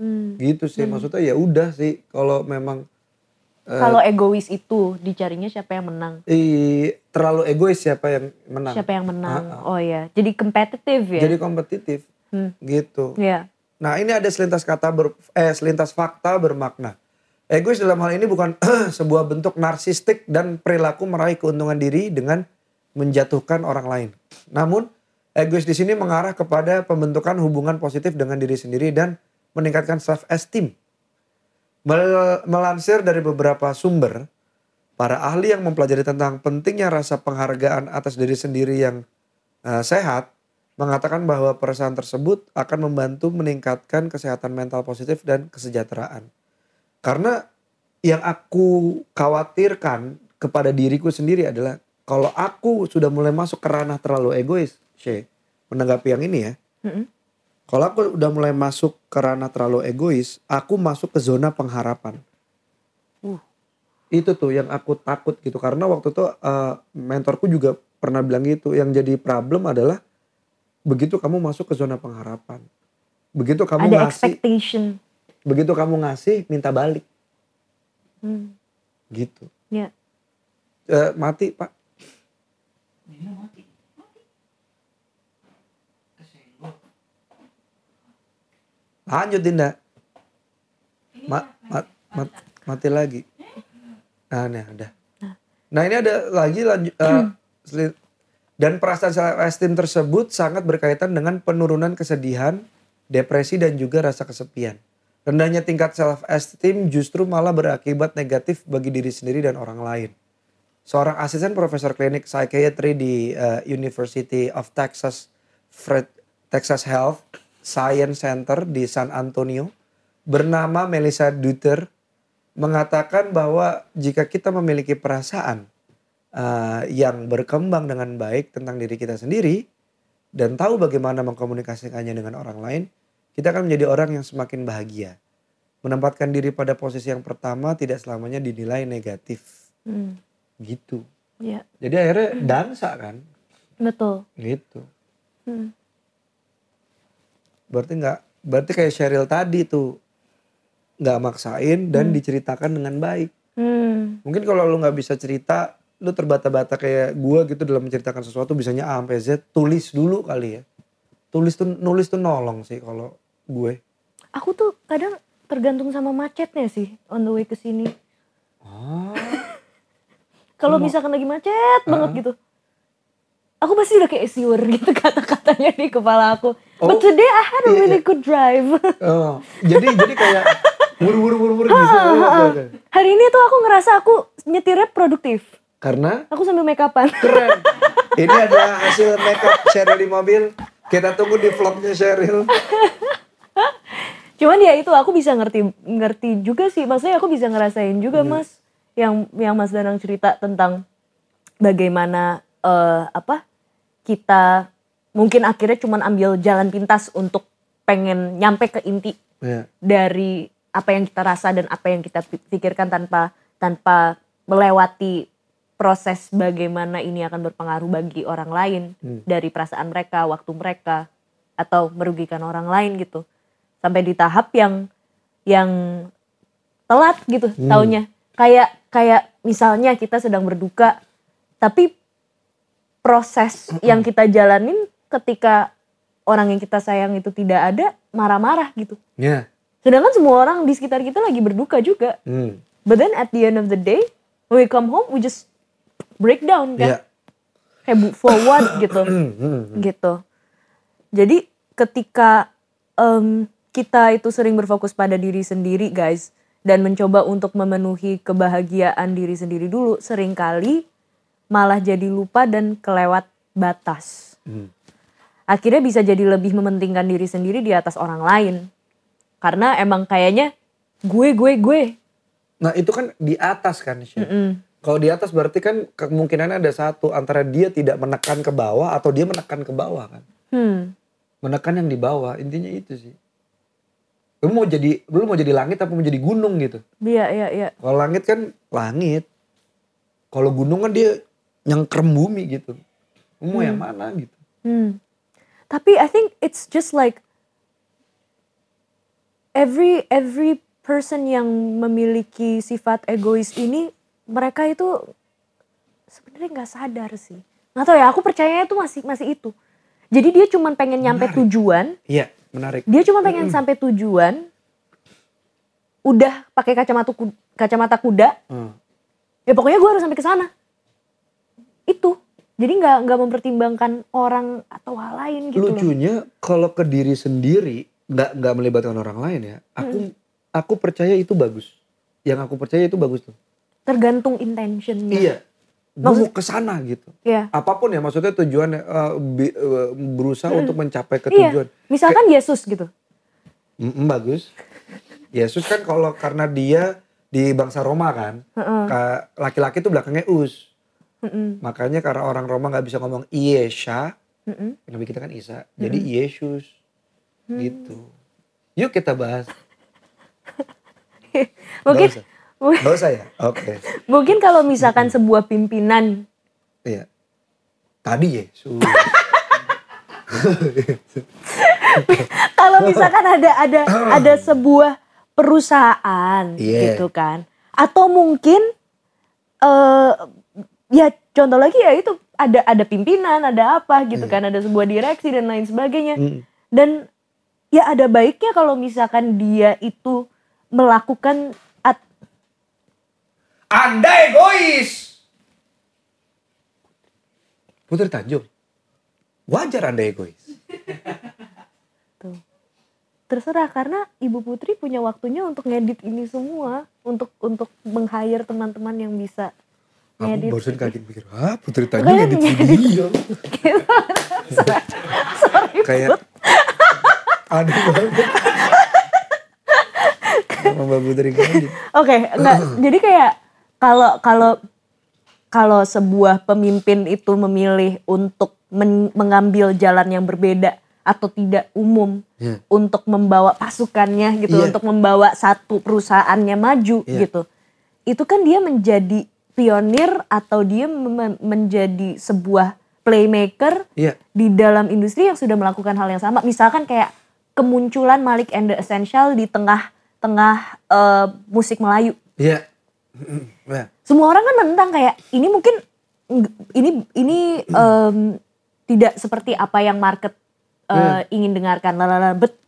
hmm. gitu sih hmm. maksudnya ya udah sih kalau memang kalau uh, egois itu dicarinya siapa yang menang, i, terlalu egois siapa yang menang, siapa yang menang, Ha-ha. oh ya jadi kompetitif ya, jadi kompetitif hmm. gitu. Yeah. Nah ini ada selintas kata ber, eh selintas fakta bermakna. Egois dalam hal ini bukan sebuah bentuk narsistik dan perilaku meraih keuntungan diri dengan menjatuhkan orang lain, namun egois di sini mengarah kepada pembentukan hubungan positif dengan diri sendiri dan meningkatkan self-esteem. Melansir dari beberapa sumber, para ahli yang mempelajari tentang pentingnya rasa penghargaan atas diri sendiri yang uh, sehat, mengatakan bahwa perasaan tersebut akan membantu meningkatkan kesehatan mental positif dan kesejahteraan. Karena yang aku khawatirkan kepada diriku sendiri adalah kalau aku sudah mulai masuk ke ranah terlalu egois, Shay, menanggapi yang ini ya. Mm-hmm. Kalau aku udah mulai masuk ke ranah terlalu egois, aku masuk ke zona pengharapan. Itu tuh yang aku takut gitu, karena waktu itu uh, mentorku juga pernah bilang gitu, yang jadi problem adalah begitu kamu masuk ke zona pengharapan, begitu kamu ada ngasih expectation, begitu kamu ngasih minta balik hmm. gitu ya. uh, mati pak ya, mati. Lanjutin dah. Ma- ma- mat- mati lagi. Nah, ini ada. Nah, ini ada lagi lanjut. Uh, sel- dan perasaan self-esteem tersebut sangat berkaitan dengan penurunan kesedihan, depresi, dan juga rasa kesepian. Rendahnya tingkat self-esteem justru malah berakibat negatif bagi diri sendiri dan orang lain. Seorang asisten profesor klinik psikiatri di uh, University of Texas, Fred, Texas Health Science Center di San Antonio bernama Melissa Dutter mengatakan bahwa jika kita memiliki perasaan uh, yang berkembang dengan baik tentang diri kita sendiri dan tahu bagaimana mengkomunikasikannya dengan orang lain, kita akan menjadi orang yang semakin bahagia. Menempatkan diri pada posisi yang pertama tidak selamanya dinilai negatif. Hmm. Gitu. Ya. Jadi akhirnya hmm. dansa kan? Betul. Gitu. Hmm. Berarti nggak, berarti kayak Sheryl tadi tuh nggak maksain dan hmm. diceritakan dengan baik. Hmm. Mungkin kalau lu nggak bisa cerita, lu terbata-bata kayak gue gitu dalam menceritakan sesuatu, bisanya A sampai Z, tulis dulu kali ya. Tulis tuh, nulis tuh nolong sih kalau gue. Aku tuh kadang tergantung sama macetnya sih on the way ke sini. Ah. Kalau misalkan lagi macet uh-uh. banget gitu. Aku pasti udah kayak siwer gitu kata-katanya di kepala aku. Oh, but today I had a iya, really iya. good drive. Oh, jadi jadi kayak wur-wur-wur-wur gitu. Hari ini tuh aku ngerasa aku nyetirnya produktif. Karena? Aku sambil make upan. Keren. Ini adalah hasil make up Sheryl di mobil. Kita tunggu di vlognya Sheryl. Cuman ya itu aku bisa ngerti ngerti juga sih. Maksudnya aku bisa ngerasain juga hmm. mas. Yang yang Mas Danang cerita tentang bagaimana uh, apa? Kita mungkin akhirnya cuma ambil jalan pintas untuk pengen nyampe ke inti yeah. dari apa yang kita rasa dan apa yang kita pikirkan tanpa tanpa melewati proses bagaimana ini akan berpengaruh bagi orang lain hmm. dari perasaan mereka, waktu mereka atau merugikan orang lain gitu. Sampai di tahap yang yang telat gitu hmm. taunya. Kayak kayak misalnya kita sedang berduka tapi proses yang kita jalanin ketika orang yang kita sayang itu tidak ada, marah-marah gitu. Yeah. Sedangkan semua orang di sekitar kita lagi berduka juga. Mm. But then at the end of the day, when we come home, we just break down kan. Yeah. Kayak for what gitu. gitu. Jadi ketika um, kita itu sering berfokus pada diri sendiri guys. Dan mencoba untuk memenuhi kebahagiaan diri sendiri dulu, seringkali malah jadi lupa dan kelewat batas. Hmm. Akhirnya bisa jadi lebih mementingkan diri sendiri di atas orang lain. Karena emang kayaknya gue, gue, gue. Nah itu kan di atas kan Syah. Kalau di atas berarti kan kemungkinannya ada satu. Antara dia tidak menekan ke bawah atau dia menekan ke bawah kan. Hmm. Menekan yang di bawah, intinya itu sih. Lu mau jadi, lu mau jadi langit apa mau jadi gunung gitu. Iya, iya, iya. Kalau langit kan langit. Kalau gunung kan dia nyengkrem bumi gitu. Mau hmm. yang mana gitu. Hmm. Tapi I think it's just like every every person yang memiliki sifat egois ini, mereka itu sebenarnya nggak sadar sih. Nggak tahu ya. Aku percayanya itu masih masih itu. Jadi dia cuma pengen nyampe menarik. Tujuan. Iya, menarik. Dia cuma pengen mm-hmm. sampai tujuan. Udah pakai kacamata kuda, kacamata kuda. Hmm. Ya pokoknya gue harus sampai ke sana. Itu. Jadi gak, gak mempertimbangkan orang atau hal lain gitu. Lucunya kalau ke diri sendiri gak, gak melibatkan orang lain ya. Aku hmm. aku percaya itu bagus. Yang aku percaya itu bagus tuh. Tergantung intentionnya. Iya. Gue mau kesana gitu. Iya. Apapun ya maksudnya tujuannya. Uh, bi, uh, berusaha hmm. untuk mencapai ketujuan. Iya. Misalkan Kay- Yesus gitu. Mm-mm, bagus. Yesus kan kalau karena dia... Di bangsa Roma kan, uh-uh. laki-laki tuh belakangnya us. Uh-uh. Makanya karena orang Roma gak bisa ngomong Yesha, uh-uh. Nabi kita kan Isa, uh-uh. jadi Yesus. Uh-uh. Gitu. Yuk kita bahas. Mungkin Gak usah ya? Oke. Okay. Mungkin kalau misalkan mm-hmm. sebuah pimpinan. Iya. Tadi ya? Kalau misalkan ada ada ada sebuah perusahaan yeah. gitu kan. Atau mungkin uh, ya contoh lagi ya itu ada ada pimpinan, ada apa gitu mm. kan, ada sebuah direksi dan lain sebagainya. Mm. Dan ya ada baiknya kalau misalkan dia itu melakukan at- Anda egois. Putri Tanjung. Wajar Anda egois. Tuh. Terserah karena Ibu Putri punya waktunya untuk ngedit ini semua, untuk untuk meng-hire teman-teman yang bisa ngedit. Aku barusan kaget mikir, "Hah, Putri Tanjung ngedit video?" Sorry. Kayak aduh banget. Mbak Putri ngedit. Oke, enggak. Jadi kayak kalau kalau kalau sebuah pemimpin itu memilih untuk men- mengambil jalan yang berbeda atau tidak umum yeah. untuk membawa pasukannya gitu, yeah. untuk membawa satu perusahaannya maju yeah. gitu. Itu kan dia menjadi pionir atau dia mem- menjadi sebuah playmaker yeah. di dalam industri yang sudah melakukan hal yang sama. Misalkan kayak kemunculan Malik and the Essential di tengah-tengah uh, musik Melayu. Iya. Yeah. Yeah. Semua orang kan menentang kayak ini mungkin ini ini um, tidak seperti apa yang market Uh, hmm. ingin dengarkan lalala but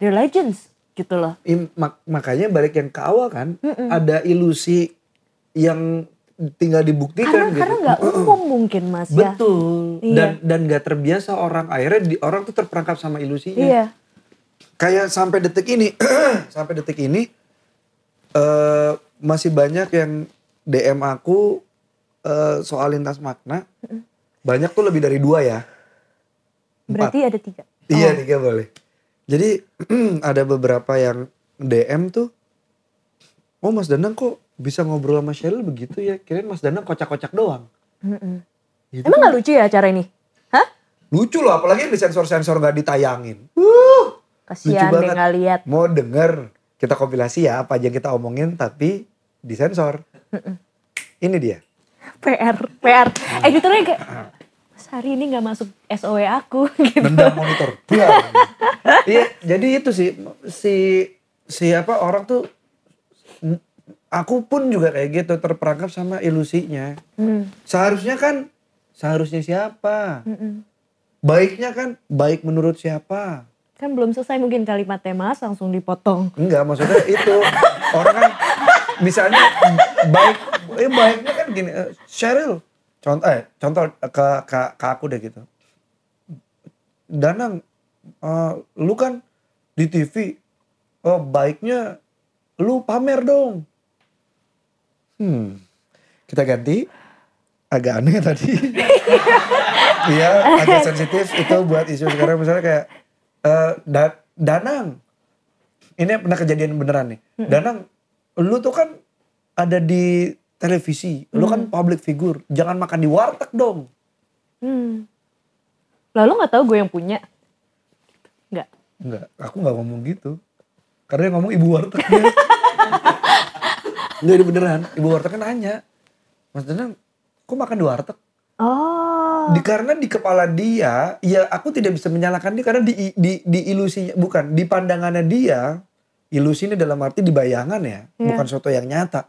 they're legends gitu loh. I, mak- makanya balik yang ke awal kan Mm-mm. ada ilusi yang tinggal dibuktikan karena, gitu. Karena nggak umum uh-uh. mungkin mas ya. Betul. Iya. Dan dan nggak terbiasa orang akhirnya di, orang tuh terperangkap sama ilusinya. Iya. Kayak sampai detik ini sampai detik ini uh, masih banyak yang D M aku uh, soal lintas makna Mm-mm. banyak tuh lebih dari dua ya. Berarti empat. Ada tiga. Iya oh. tiga boleh. Jadi ada beberapa yang D M tuh. Oh Mas Danang kok bisa ngobrol sama Sheryl begitu ya. Kirain Mas Danang kocak-kocak doang. Gitu. Emang gak lucu ya acara ini? Hah? Lucu loh apalagi di sensor-sensor gak ditayangin. Uh, Kasian deh gak liat. Mau denger kita kompilasi ya apa aja kita omongin tapi disensor. Mm-mm. Ini dia. P R. P R. Editornya kayak... hari ini nggak masuk S O W aku gitu. Benda monitor. Iya, jadi itu sih si siapa orang tuh aku pun juga kayak gitu terperangkap sama ilusinya. Hmm. Seharusnya kan seharusnya siapa? Mm-mm. Baiknya kan baik menurut siapa? Kan belum selesai mungkin kalimatnya mas langsung dipotong. Enggak, maksudnya itu orang kan misalnya baik eh baiknya kan gini, uh, Sheryl Contoh, eh, contoh ke, ke, ke aku deh gitu. Danang, uh, lu kan di T V, uh, baiknya lu pamer dong. Hmm, kita ganti. Agak aneh tadi. Iya, agak sensitif itu buat isu sekarang. Misalnya kayak, uh, da- Danang, ini pernah kejadian beneran nih. Danang, lu tuh kan ada di... televisi, hmm. lu kan public figure, jangan makan di warteg dong. Hmm. Lalu nggak tahu gue yang punya, nggak? Nggak, aku nggak ngomong gitu, karena yang ngomong ibu wartegnya. Jadi beneran, ibu wartegnya nanya, Mas Danang, kok makan di warteg? Oh. Di, karena di kepala dia, ya aku tidak bisa menyalahkan dia karena di di, di ilusinya, bukan di pandangannya dia, ilusinya dalam arti di bayangan ya, yeah. bukan sesuatu yang nyata.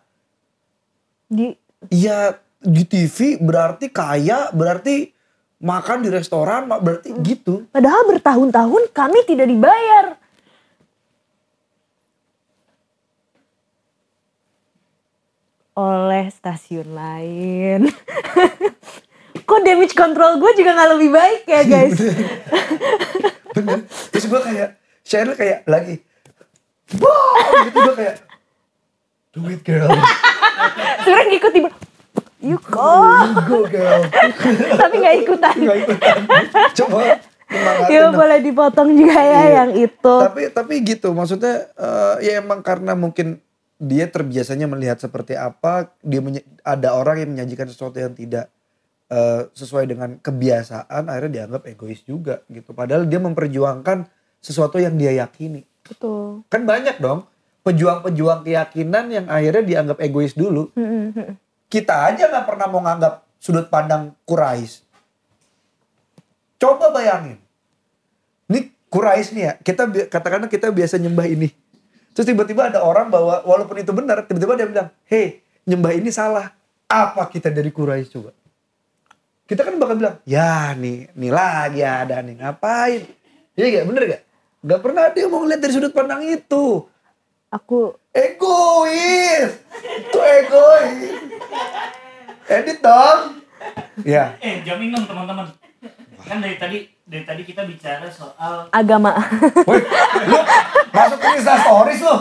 Di ya di T V berarti kaya, berarti makan di restoran, berarti hmm. gitu. Padahal bertahun-tahun kami tidak dibayar. Oleh stasiun lain. Kok damage control gue juga gak lebih baik ya guys? Bener. Terus gue kayak, Sheryl kayak lagi. Wow, gitu gue kayak. Do it girl. Sebenernya ngikut tiba, you go. You go girl. Tapi gak ikutan. Gak ikutan. Coba. Ya boleh dipotong juga ya iya. yang itu. Tapi tapi gitu maksudnya uh, ya emang karena mungkin dia terbiasanya melihat seperti apa. Dia menye- ada orang yang menyajikan sesuatu yang tidak uh, sesuai dengan kebiasaan. Akhirnya dianggap egois juga gitu. Padahal dia memperjuangkan sesuatu yang dia yakini. Betul. Kan banyak dong. pejuang-pejuang keyakinan yang akhirnya dianggap egois dulu. Kita aja gak pernah mau nganggap sudut pandang Quraisy. Coba bayangin. Ini Quraisy nih ya, kita katakanlah kita biasa nyembah ini. Terus tiba-tiba ada orang bahwa walaupun itu benar, tiba-tiba dia bilang, "Hei, nyembah ini salah." Apa kita dari Quraisy coba? Kita kan bakal bilang, "Ya, nih, nih lagi ada nih, ngapain?" Iya enggak, bener enggak? Enggak pernah dia mau ngeliat dari sudut pandang itu. Aku egois. Itu egois. Edit dong. Ya. Eh, jam enam teman-teman. Kan dari tadi dari tadi kita bicara soal agama. Woi, lu masuk ke Insta Stories lu?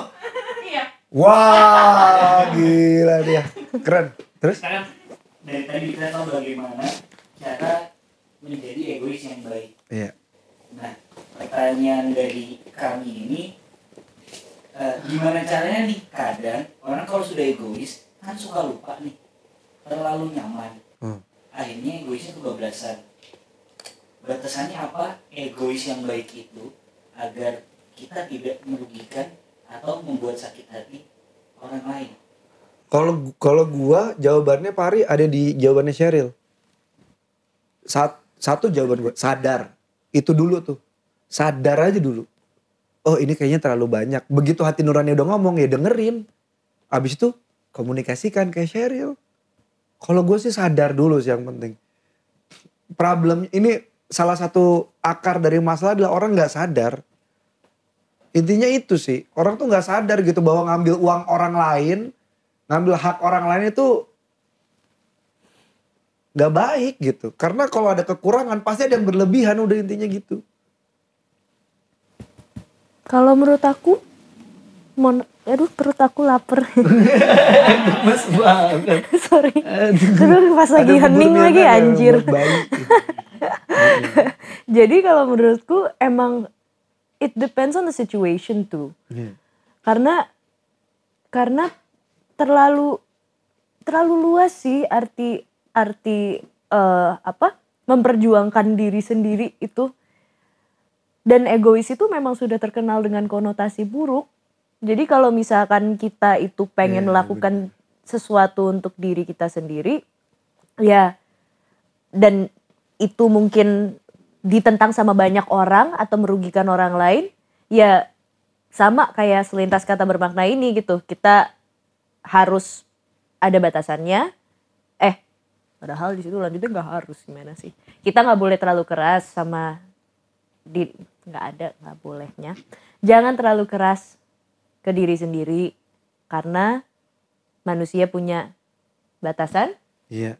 Iya. Wah, gila dia. Keren. Terus? Sekarang dari tadi kita tahu bagaimana cara menjadi egois yang baik. Iya. Nah, pertanyaan dari kami ini, uh, gimana caranya nih, kadang orang kalau sudah egois kan suka lupa nih, terlalu nyaman. Hmm. Akhirnya egoisnya kebablasan. Batasannya apa egois yang baik itu agar kita tidak merugikan atau membuat sakit hati orang lain? Kalau kalau gua jawabannya Pari ada di jawabannya Sheryl. Sat, satu jawaban gua sadar. Itu dulu tuh. Sadar aja dulu. Oh, ini kayaknya terlalu banyak. Begitu hati nurani udah ngomong ya dengerin. Abis itu komunikasikan kayak Sheryl. Kalau gua sih sadar dulu sih yang penting. Problem ini salah satu akar dari masalah adalah orang gak sadar. Intinya itu sih. Orang tuh gak sadar gitu bahwa ngambil uang orang lain. Ngambil hak orang lain itu gak baik gitu. Karena kalau ada kekurangan pasti ada yang berlebihan, udah intinya gitu. Kalau menurut aku. Mon- Aduh perut aku lapar. Mas banget. Sorry. Terus pas lagi hening lagi anjir. Jadi kalau menurutku emang it depends on the situation too. Yeah. Karena karena terlalu terlalu luas sih arti arti uh, apa memperjuangkan diri sendiri itu, dan egois itu memang sudah terkenal dengan konotasi buruk. Jadi kalau misalkan kita itu pengen yeah, melakukan betul. Sesuatu untuk diri kita sendiri ya, dan itu mungkin ditentang sama banyak orang atau merugikan orang lain, ya sama kayak selintas kata bermakna ini gitu. Kita harus ada batasannya. Eh, padahal di situ lanjutnya nggak harus, gimana sih? Kita nggak boleh terlalu keras sama di nggak ada nggak bolehnya. Jangan terlalu keras ke diri sendiri karena manusia punya batasan, iya.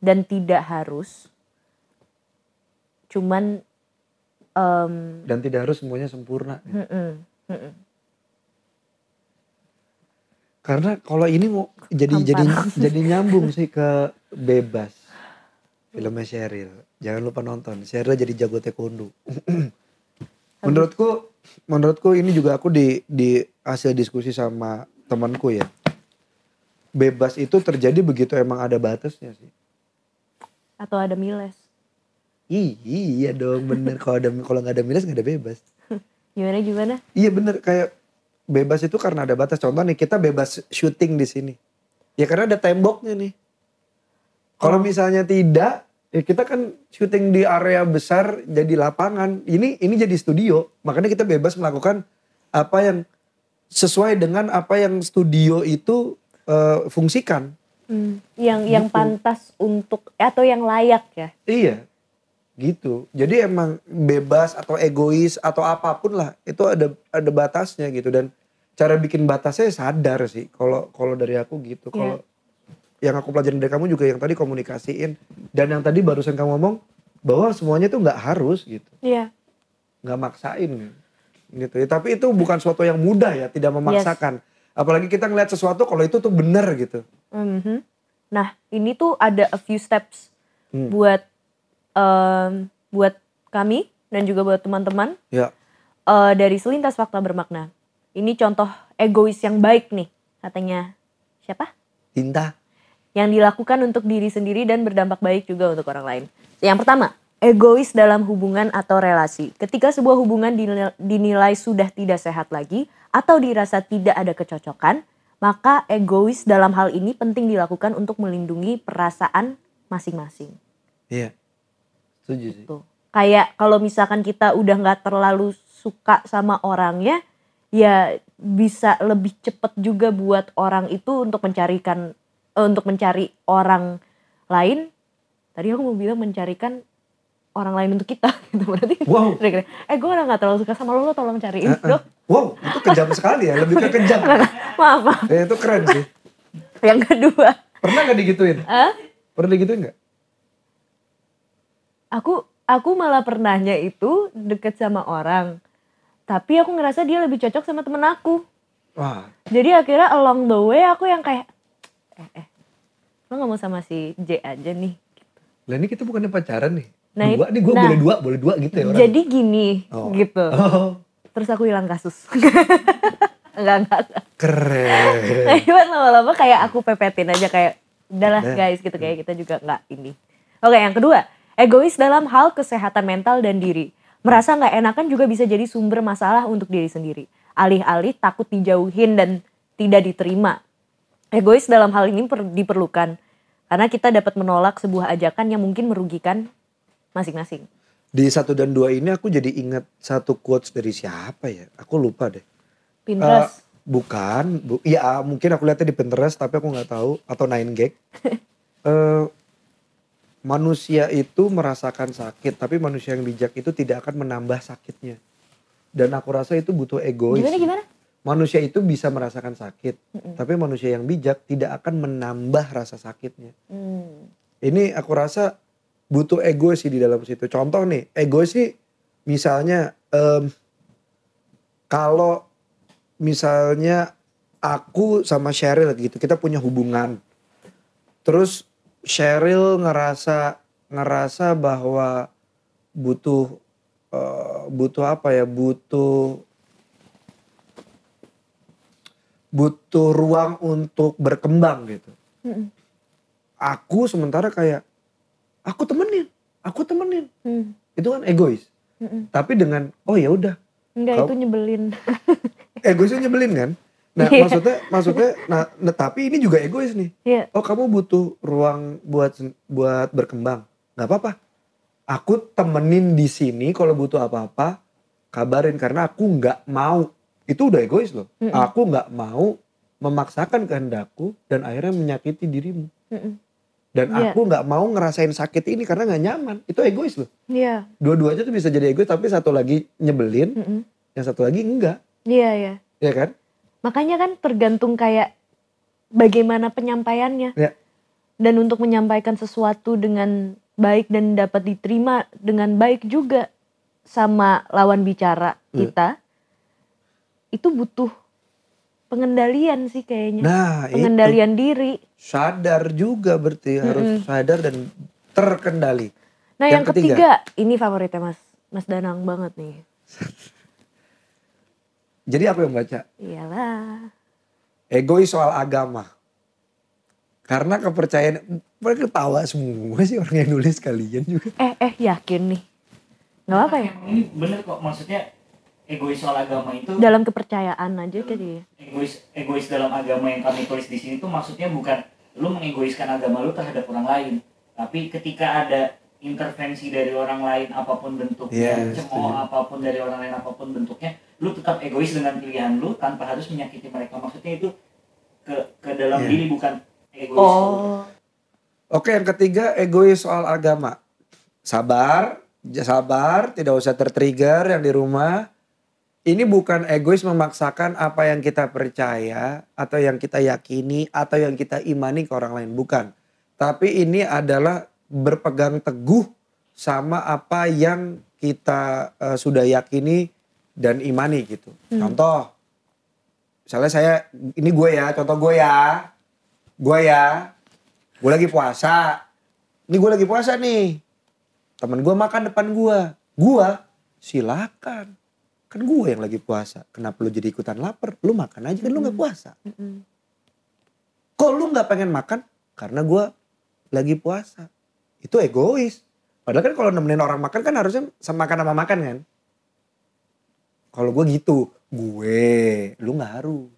Dan tidak harus. Cuman um, dan tidak harus semuanya sempurna. Mm-mm, mm-mm. Karena kalau ini mau jadi Kampar. jadi jadi nyambung sih ke Bebas, filmnya Sheryl. Jangan lupa nonton. Sheryl jadi jago taekwondo. menurutku menurutku ini juga aku di di hasil diskusi sama temanku ya. Bebas itu terjadi begitu emang ada batasnya sih. Atau ada miles. Ih, iya dong bener, kalau ada kalau nggak ada miles nggak ada bebas. Gimana gimana? Iya bener, kayak bebas itu karena ada batas. Contoh nih kita bebas syuting di sini, ya karena ada temboknya nih. Kalau oh. misalnya tidak, ya kita kan syuting di area besar jadi lapangan. Ini ini jadi studio, makanya kita bebas melakukan apa yang sesuai dengan apa yang studio itu uh, fungsikan. Hmm, yang gitu. Yang pantas untuk atau yang layak ya. Iya. Gitu. Jadi emang bebas atau egois atau apapun lah itu ada ada batasnya gitu, dan cara bikin batasnya sadar sih. Kalau kalau dari aku gitu. Kalau yeah. yang aku pelajari dari kamu juga yang tadi komunikasiin, dan yang tadi barusan kamu ngomong bahwa semuanya tuh nggak harus gitu. Iya. Yeah. Nggak maksain gitu. Ya, tapi itu bukan sesuatu yang mudah ya, tidak memaksakan. Yes. Apalagi kita ngelihat sesuatu kalau itu tuh benar gitu. Mm-hmm. Nah ini tuh ada a few steps hmm. buat Um, buat kami dan juga buat teman-teman ya. uh, dari selintas fakta bermakna. Ini contoh egois yang baik nih katanya siapa? Tinta. Yang dilakukan untuk diri sendiri dan berdampak baik juga untuk orang lain. Yang pertama, egois dalam hubungan atau relasi. Ketika sebuah hubungan dinilai sudah tidak sehat lagi, atau dirasa tidak ada kecocokan, maka egois dalam hal ini penting dilakukan untuk melindungi perasaan masing-masing. Iya, setuju sih. Gitu. Kayak kalau misalkan kita udah gak terlalu suka sama orangnya, ya bisa lebih cepat juga buat orang itu untuk mencarikan, eh, untuk mencari orang lain. Tadi aku mau bilang mencarikan orang lain untuk kita gitu, berarti wow. Eh gue udah gak terlalu suka sama lo, lo tolong cariin uh-uh. dong. Wow, itu kejam sekali ya, lebih ke kejam. Maaf, maaf. Eh, itu keren sih. Yang kedua. Pernah gak digituin? Huh? Pernah digituin gak? Aku aku malah pernahnya itu deket sama orang. Tapi aku ngerasa dia lebih cocok sama temen aku. Wah. Jadi akhirnya along the way aku yang kayak, eh eh lo gak mau sama si J aja nih. Lah ini kita bukannya pacaran nih. Nah, dua nih gue nah, boleh dua, boleh dua gitu ya orang. Jadi gini, oh. gitu. Oh. Terus aku hilang kasus. Enggak, enggak. Keren. Nah, cuman lama-lama kayak aku pepetin aja kayak, udahlah nah. guys gitu, kayak kita juga enggak ini. Oke, yang kedua, egois dalam hal kesehatan mental dan diri. Merasa enggak enakan juga bisa jadi sumber masalah untuk diri sendiri. Alih-alih takut dijauhin dan tidak diterima. Egois dalam hal ini per- diperlukan. Karena kita dapat menolak sebuah ajakan yang mungkin merugikan masing-masing. Di satu dan dua ini aku jadi ingat satu quotes dari siapa ya? Aku lupa deh. Pinterest? Uh, bukan, bu, ya mungkin aku lihatnya di Pinterest tapi aku gak tahu. Atau nine gag. uh, manusia itu merasakan sakit, tapi manusia yang bijak itu tidak akan menambah sakitnya. Dan aku rasa itu butuh egois. Gimana, gimana? Manusia itu bisa merasakan sakit, mm-mm. tapi manusia yang bijak tidak akan menambah rasa sakitnya. Mm. Ini aku rasa butuh egois sih di dalam situ. Contoh nih, egois sih misalnya um, kalau misalnya aku sama Cheryl gitu, kita punya hubungan. Terus Cheryl ngerasa ngerasa bahwa butuh uh, butuh apa ya? Butuh butuh ruang untuk berkembang gitu. Mm-mm. Aku sementara kayak Aku temenin, aku temenin, hmm. itu kan egois. Mm-mm. Tapi dengan oh ya udah. Enggak, kau... itu nyebelin. Egoisnya nyebelin kan? Nah yeah. maksudnya, maksudnya, nah, nah tapi ini juga egois nih. Yeah. Oh kamu butuh ruang buat buat berkembang, nggak apa-apa. Aku temenin di sini kalau butuh apa-apa, kabarin karena aku nggak mau. Itu udah egois loh. Mm-mm. Aku nggak mau memaksakan kehendakku dan akhirnya menyakiti dirimu. Mm-mm. Dan yeah. aku gak mau ngerasain sakit ini karena gak nyaman. Itu egois loh. Iya. Yeah. Dua-duanya tuh bisa jadi egois tapi satu lagi nyebelin. Mm-mm. Yang satu lagi enggak. Iya, yeah, iya. Yeah. Iya kan? Makanya kan tergantung kayak bagaimana penyampaiannya. Yeah. Dan untuk menyampaikan sesuatu dengan baik dan dapat diterima dengan baik juga sama lawan bicara kita. Mm. Itu butuh pengendalian sih kayaknya. Nah, pengendalian itu. Diri. Sadar juga berarti mm-hmm. harus sadar dan terkendali. Nah yang, yang ketiga, ketiga ini favoritnya Mas Mas Danang banget nih. Jadi aku yang baca. Iyalah. Egois soal agama. Karena kepercayaan, mereka ketawa semua sih orang yang nulis kalian juga. Eh eh yakin nih, nggak apa ya? Ini bener kok maksudnya. Egois soal agama itu dalam kepercayaan aja kali ya. Egois egois dalam agama yang kami tulis di sini tuh maksudnya bukan lu mengegoiskan agama lu terhadap orang lain, tapi ketika ada intervensi dari orang lain apapun bentuknya, yeah, cemooh apapun dari orang lain apapun bentuknya, lu tetap egois dengan pilihan lu tanpa harus menyakiti mereka. Maksudnya itu ke ke dalam yeah. diri bukan egois. Oh. Oke, yang ketiga egois soal agama. Sabar, sabar, tidak usah tertrigger yang di rumah. Ini bukan egois memaksakan apa yang kita percaya atau yang kita yakini atau yang kita imani ke orang lain, bukan. Tapi ini adalah berpegang teguh sama apa yang kita uh, sudah yakini dan imani gitu. Hmm. Contoh, misalnya saya, ini gue ya, contoh gue ya, gue ya, gue lagi puasa. Ini gue lagi puasa nih, temen gue makan depan gue, gue silakan. Kan gue yang lagi puasa, kenapa lu jadi ikutan lapar? Lu makan aja kan mm-hmm. lu gak puasa. Mm-hmm. Kok lu gak pengen makan? Karena gue lagi puasa. Itu egois. Padahal kan kalau nemenin orang makan kan harusnya sama makan sama makan kan. Kalau gue gitu, Gue, lu nggak harus.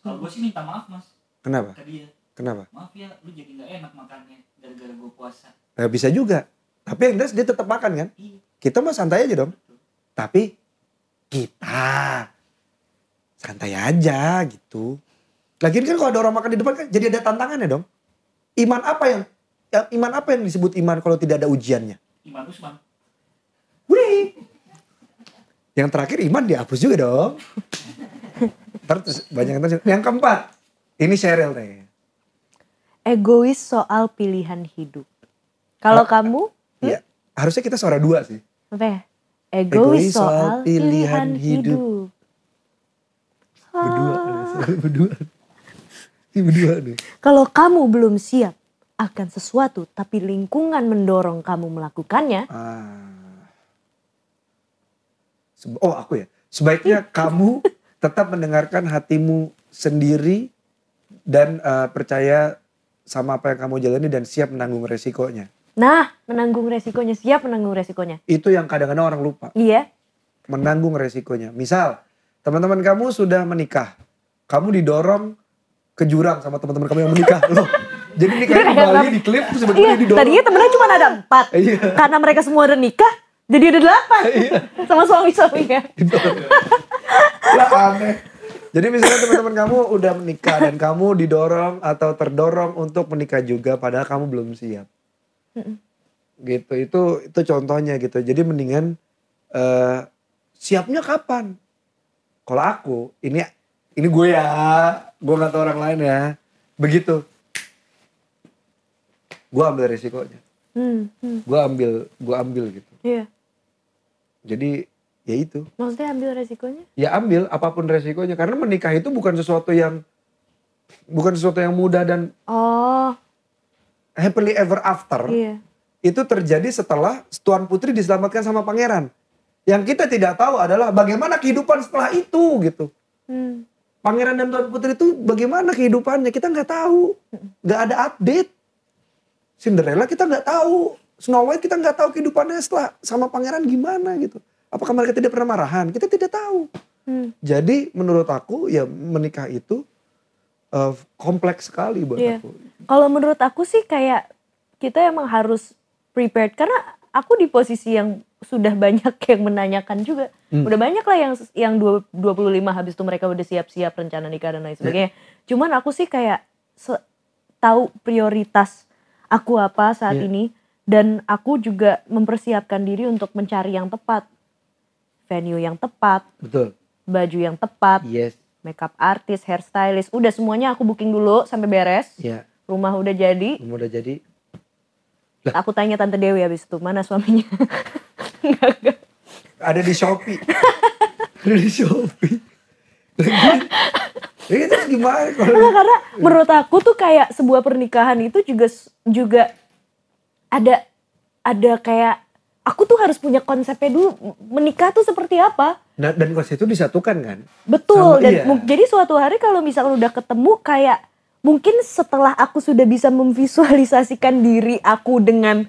Kalau gue sih minta maaf, Mas. Kenapa? Ke dia. Kenapa? Maaf ya, lu jadi nggak enak makannya gara-gara gue puasa. Nah, bisa juga. Tapi yang jelas dia tetap makan kan? Iya. Kita mah santai aja dong. Betul. Tapi kita santai aja gitu. Lagian kan kalau ada orang makan di depan kan jadi ada tantangannya dong. Iman apa yang iman apa yang disebut iman kalau tidak ada ujiannya? Iman Usman. Wih. Yang terakhir iman dihapus juga dong. Terus banyak yang terus. Yang keempat, ini Cheryl nih. Egois soal pilihan hidup. Kalau kamu? Iya, hmm? Harusnya kita suara dua sih. Apa? Egois, Egois soal pilihan, pilihan hidup. hidup. Berdua, ah. berdua. Berdua nih. Kalau kamu belum siap akan sesuatu tapi lingkungan mendorong kamu melakukannya. Ah. Oh aku ya. Sebaiknya kamu tetap mendengarkan hatimu sendiri dan uh, percaya sama apa yang kamu jalani dan siap menanggung resikonya. Nah, menanggung resikonya, siap menanggung resikonya. Itu yang kadang-kadang orang lupa. Iya. Menanggung resikonya. Misal, teman-teman kamu sudah menikah. Kamu didorong ke jurang sama teman-teman kamu yang menikah. Loh. Jadi ini kayak kembali di klip sebetulnya iya, didorong. Tadinya temennya cuma ada empat. Iya. Karena mereka semua udah nikah, jadi ada delapan. Iya. Sama suami-suaminya. Lah aneh. Jadi misalnya teman-teman kamu udah menikah dan kamu didorong atau terdorong untuk menikah juga padahal kamu belum siap. Mm-mm. Gitu, itu itu contohnya gitu. Jadi mendingan uh, siapnya kapan? Kalau aku, ini ini gue ya, gue gak tau orang lain ya. Begitu. Gue ambil resikonya. Hmm, hmm. Gue ambil, gue ambil gitu. Iya. Jadi ya itu. Maksudnya ambil resikonya? Ya ambil apapun resikonya. Karena menikah itu bukan sesuatu yang, bukan sesuatu yang mudah dan... Oh... Happily ever after, iya. Itu terjadi setelah Tuan Putri diselamatkan sama pangeran. Yang kita tidak tahu adalah bagaimana kehidupan setelah itu gitu. Hmm. Pangeran dan Tuan Putri itu bagaimana kehidupannya kita nggak tahu, nggak ada update. Cinderella kita nggak tahu, Snow White kita nggak tahu kehidupannya setelah sama pangeran gimana gitu. Apakah mereka tidak pernah marahan? Kita tidak tahu. Hmm. Jadi menurut aku ya menikah itu Uh, kompleks sekali buat yeah. aku. Kalau menurut aku sih kayak kita emang harus prepared karena aku di posisi yang sudah banyak yang menanyakan juga. Hmm. Udah banyak lah yang yang dua puluh lima habis itu mereka udah siap-siap rencana nikah dan lain sebagainya. Yeah. Cuman aku sih kayak se- tahu prioritas aku apa saat yeah. ini dan aku juga mempersiapkan diri untuk mencari yang tepat. Venue yang tepat. Betul. Baju yang tepat. Yes. Makeup artist, hairstylist, udah semuanya aku booking dulu sampai beres. Iya. Rumah udah jadi. Rumah udah jadi. Lah. Aku tanya Tante Dewi abis itu, mana suaminya? Enggak, enggak. Ada di Shopee. Ada di Shopee. Ini terus gimana? Nah, karena menurut aku tuh kayak sebuah pernikahan itu juga juga ada ada kayak aku tuh harus punya konsepnya dulu menikah tuh seperti apa. Nah, dan konsep itu disatukan kan? Betul. Sama, dan iya. m- jadi suatu hari kalau misalnya udah ketemu kayak mungkin setelah aku sudah bisa memvisualisasikan diri aku dengan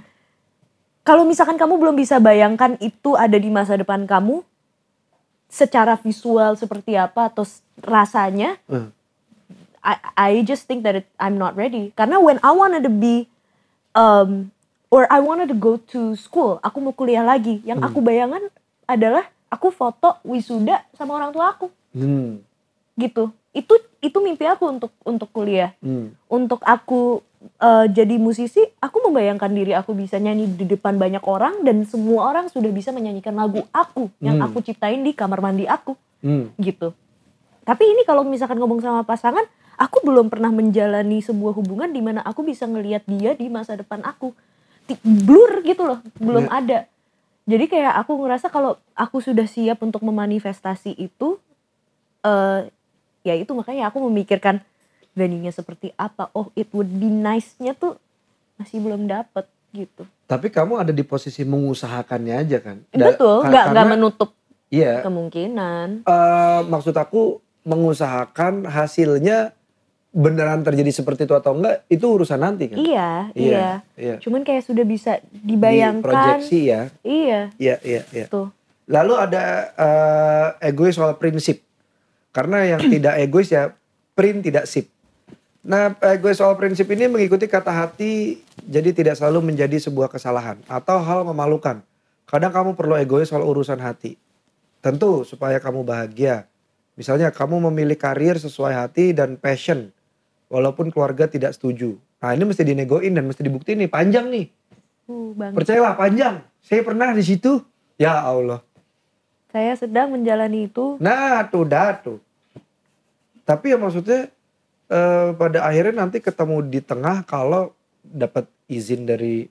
kalau misalkan kamu belum bisa bayangkan itu ada di masa depan kamu secara visual seperti apa atau rasanya, uh. I, I just think that it, I'm not ready. Karena when I wanted to be um, or I wanted to go to school. Aku mau kuliah lagi. Yang hmm. aku bayangan adalah aku foto wisuda sama orang tua aku. Hmm. Gitu. Itu itu mimpi aku untuk untuk kuliah. Hmm. Untuk aku uh, jadi musisi, aku membayangkan diri aku bisa nyanyi di depan banyak orang dan semua orang sudah bisa menyanyikan lagu aku yang hmm. aku ciptain di kamar mandi aku. Hmm. Gitu. Tapi ini kalau misalkan ngomong sama pasangan, aku belum pernah menjalani sebuah hubungan di mana aku bisa ngelihat dia di masa depan aku. Blur gitu loh, belum nah. ada. Jadi kayak aku ngerasa kalau aku sudah siap untuk memanifestasi itu, uh, ya itu makanya aku memikirkan venue-nya seperti apa. Oh, it would be nice-nya tuh masih belum dapet gitu. Tapi kamu ada di posisi mengusahakannya aja kan? Betul, nggak nggak menutup iya, kemungkinan. Uh, maksud aku mengusahakan hasilnya. Beneran terjadi seperti itu atau enggak itu urusan nanti kan? Iya, iya. iya. Cuman kayak sudah bisa dibayangkan. Diprojeksi ya. Iya. Iya, iya, iya. Tuh. Lalu ada uh, egois soal prinsip. Karena yang tidak egois ya print tidak sip. Nah, egois soal prinsip ini mengikuti kata hati, jadi tidak selalu menjadi sebuah kesalahan atau hal memalukan. Kadang kamu perlu egois soal urusan hati. Tentu supaya kamu bahagia. Misalnya kamu memilih karir sesuai hati dan passion, walaupun keluarga tidak setuju. Nah, ini mesti dinegoin dan mesti dibuktiin nih, panjang nih. Uh, Percayalah panjang. Saya pernah di situ. Ya Allah. Saya sedang menjalani itu. Nah, tuh dah tuh. Tapi ya maksudnya eh, pada akhirnya nanti ketemu di tengah kalau dapat izin dari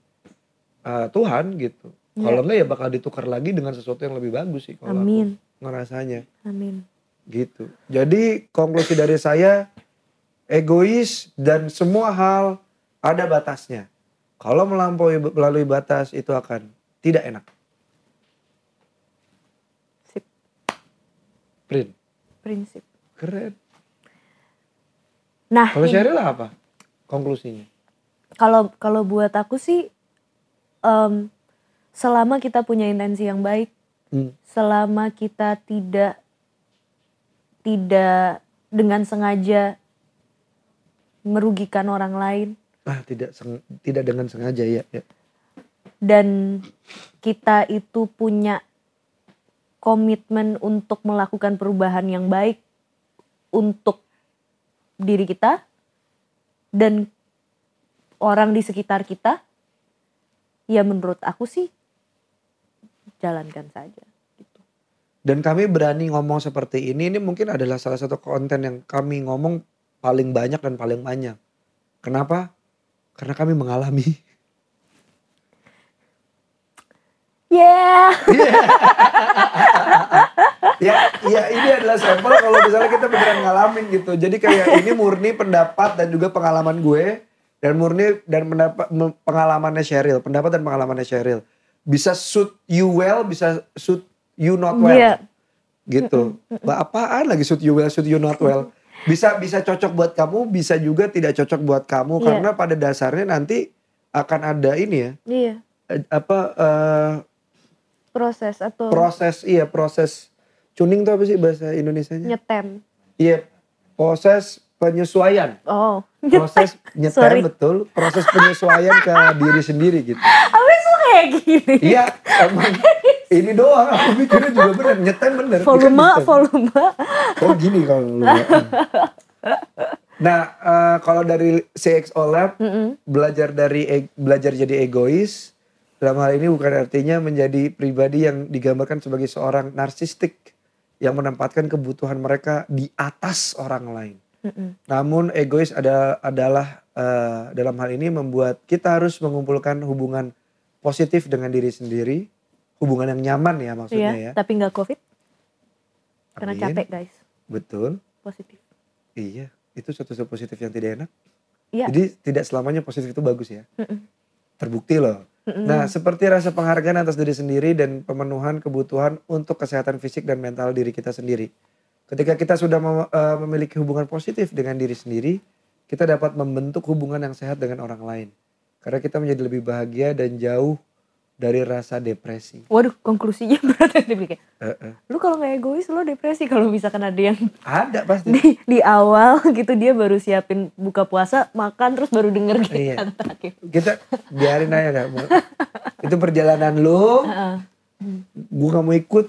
eh, Tuhan gitu. Kalau enggak ya bakal ditukar lagi dengan sesuatu yang lebih bagus sih. Kalau Amin. Aku ngerasanya. Amin. Gitu. Jadi konklusi dari saya, egois dan semua hal ada batasnya. Kalau melampaui melalui batas itu akan tidak enak. Sip. Print. Prinsip. Keren. Nah, kalau Sheryl apa konklusinya? Kalau kalau buat aku sih, Um, selama kita punya intensi yang baik, hmm. selama kita tidak tidak dengan sengaja merugikan orang lain. Ah, tidak seng, tidak dengan sengaja ya, ya. Dan kita itu punya komitmen untuk melakukan perubahan yang baik untuk diri kita dan orang di sekitar kita. Ya menurut aku sih jalankan saja gitu. Dan kami berani ngomong seperti ini, ini mungkin adalah salah satu konten yang kami ngomong paling banyak dan paling banyak. Kenapa? Karena kami mengalami. Yeah. yeah. ya, ya ini adalah sampel kalau misalnya kita beneran ngalamin gitu. Jadi kayak ini murni pendapat dan juga pengalaman gue. Dan murni dan pendapat, pengalamannya Sheryl. Pendapat dan pengalamannya Sheryl. Bisa suit you well, bisa suit you not well. Yeah. Gitu. Mbak, apaan lagi suit you well, suit you not well. Bisa bisa cocok buat kamu, bisa juga tidak cocok buat kamu. Yeah. Karena pada dasarnya nanti akan ada ini ya. Iya. Yeah. Apa. Uh, proses atau. Proses, iya proses. Tuning tuh apa sih bahasa Indonesianya? Nyetem. Iya, proses penyesuaian. Oh. Proses nyetem Sorry. betul, proses penyesuaian ke diri sendiri gitu. Abis lu kayak gini. Iya, emang ini doang. Aku pikirnya juga bener, nyetem bener. Volume, kan volume. Oh gini kalau lu. Nah, uh, kalau dari C X O Lab, mm-hmm. belajar dari e- belajar jadi egois. Dalam hal ini bukan artinya menjadi pribadi yang digambarkan sebagai seorang narsistik yang menempatkan kebutuhan mereka di atas orang lain. Mm-mm. Namun egois ada, adalah uh, dalam hal ini membuat kita harus mengumpulkan hubungan positif dengan diri sendiri. Hubungan yang nyaman ya maksudnya iya, ya. Tapi gak COVID. Amin. Karena capek guys. Betul. Positif. Iya, itu satu-satu positif yang tidak enak. Iya. Jadi tidak selamanya positif itu bagus ya. Mm-mm. Terbukti loh. Mm-mm. Nah seperti rasa penghargaan atas diri sendiri dan pemenuhan kebutuhan untuk kesehatan fisik dan mental diri kita sendiri. Ketika kita sudah memiliki hubungan positif dengan diri sendiri, kita dapat membentuk hubungan yang sehat dengan orang lain. Karena kita menjadi lebih bahagia dan jauh dari rasa depresi. Waduh, konklusinya berarti demikian. Uh-uh. Lu kalau gak egois, lu depresi kalau misalkan ada yang... Ada pasti. Di, di awal gitu dia baru siapin buka puasa, makan terus baru denger gitu. Iya. Kita biarin aja gak mau. Itu perjalanan lu, uh-uh. Gue gak mau ikut.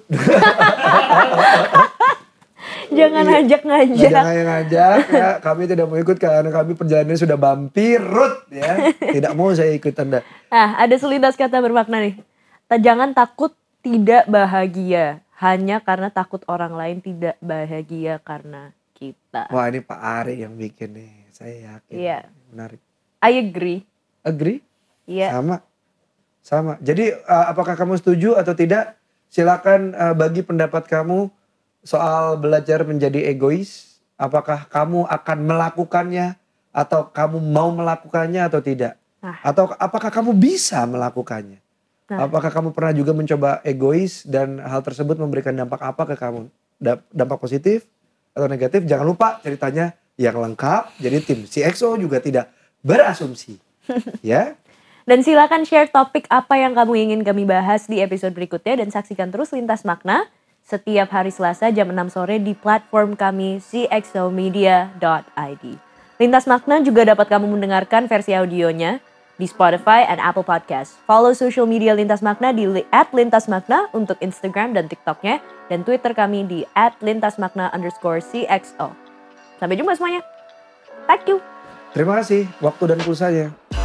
Jangan iya. ajak-ngajak. Jangan ngajak, ya. Kami tidak mau ikut karena kami perjalanannya sudah bampirut ya. Tidak mau saya ikut Anda. Ah, ada selintas kata bermakna nih. Jangan takut tidak bahagia. Hanya karena takut orang lain tidak bahagia karena kita. Wah ini Pak Ari yang bikin nih. Saya yakin. Iya. Menarik. I agree. Agree? Iya. Sama. Sama. Jadi apakah kamu setuju atau tidak? Silakan bagi pendapat kamu. Soal belajar menjadi egois, apakah kamu akan melakukannya atau kamu mau melakukannya atau tidak? Nah. Atau apakah kamu bisa melakukannya? Nah. Apakah kamu pernah juga mencoba egois dan hal tersebut memberikan dampak apa ke kamu? Dampak positif atau negatif? Jangan lupa ceritanya yang lengkap, jadi tim C X O juga tidak berasumsi. Ya. Dan silakan share topik apa yang kamu ingin kami bahas di episode berikutnya dan saksikan terus Lintas Makna setiap hari Selasa jam enam sore di platform kami c x o media dot i d. Lintas Makna juga dapat kamu mendengarkan versi audionya di Spotify and Apple Podcast. Follow social media Lintas Makna di at lintas makna untuk Instagram dan TikToknya, dan Twitter kami di at lintas makna underscore c x o. Sampai jumpa semuanya. Thank you. Terima kasih waktu dan pulsanya.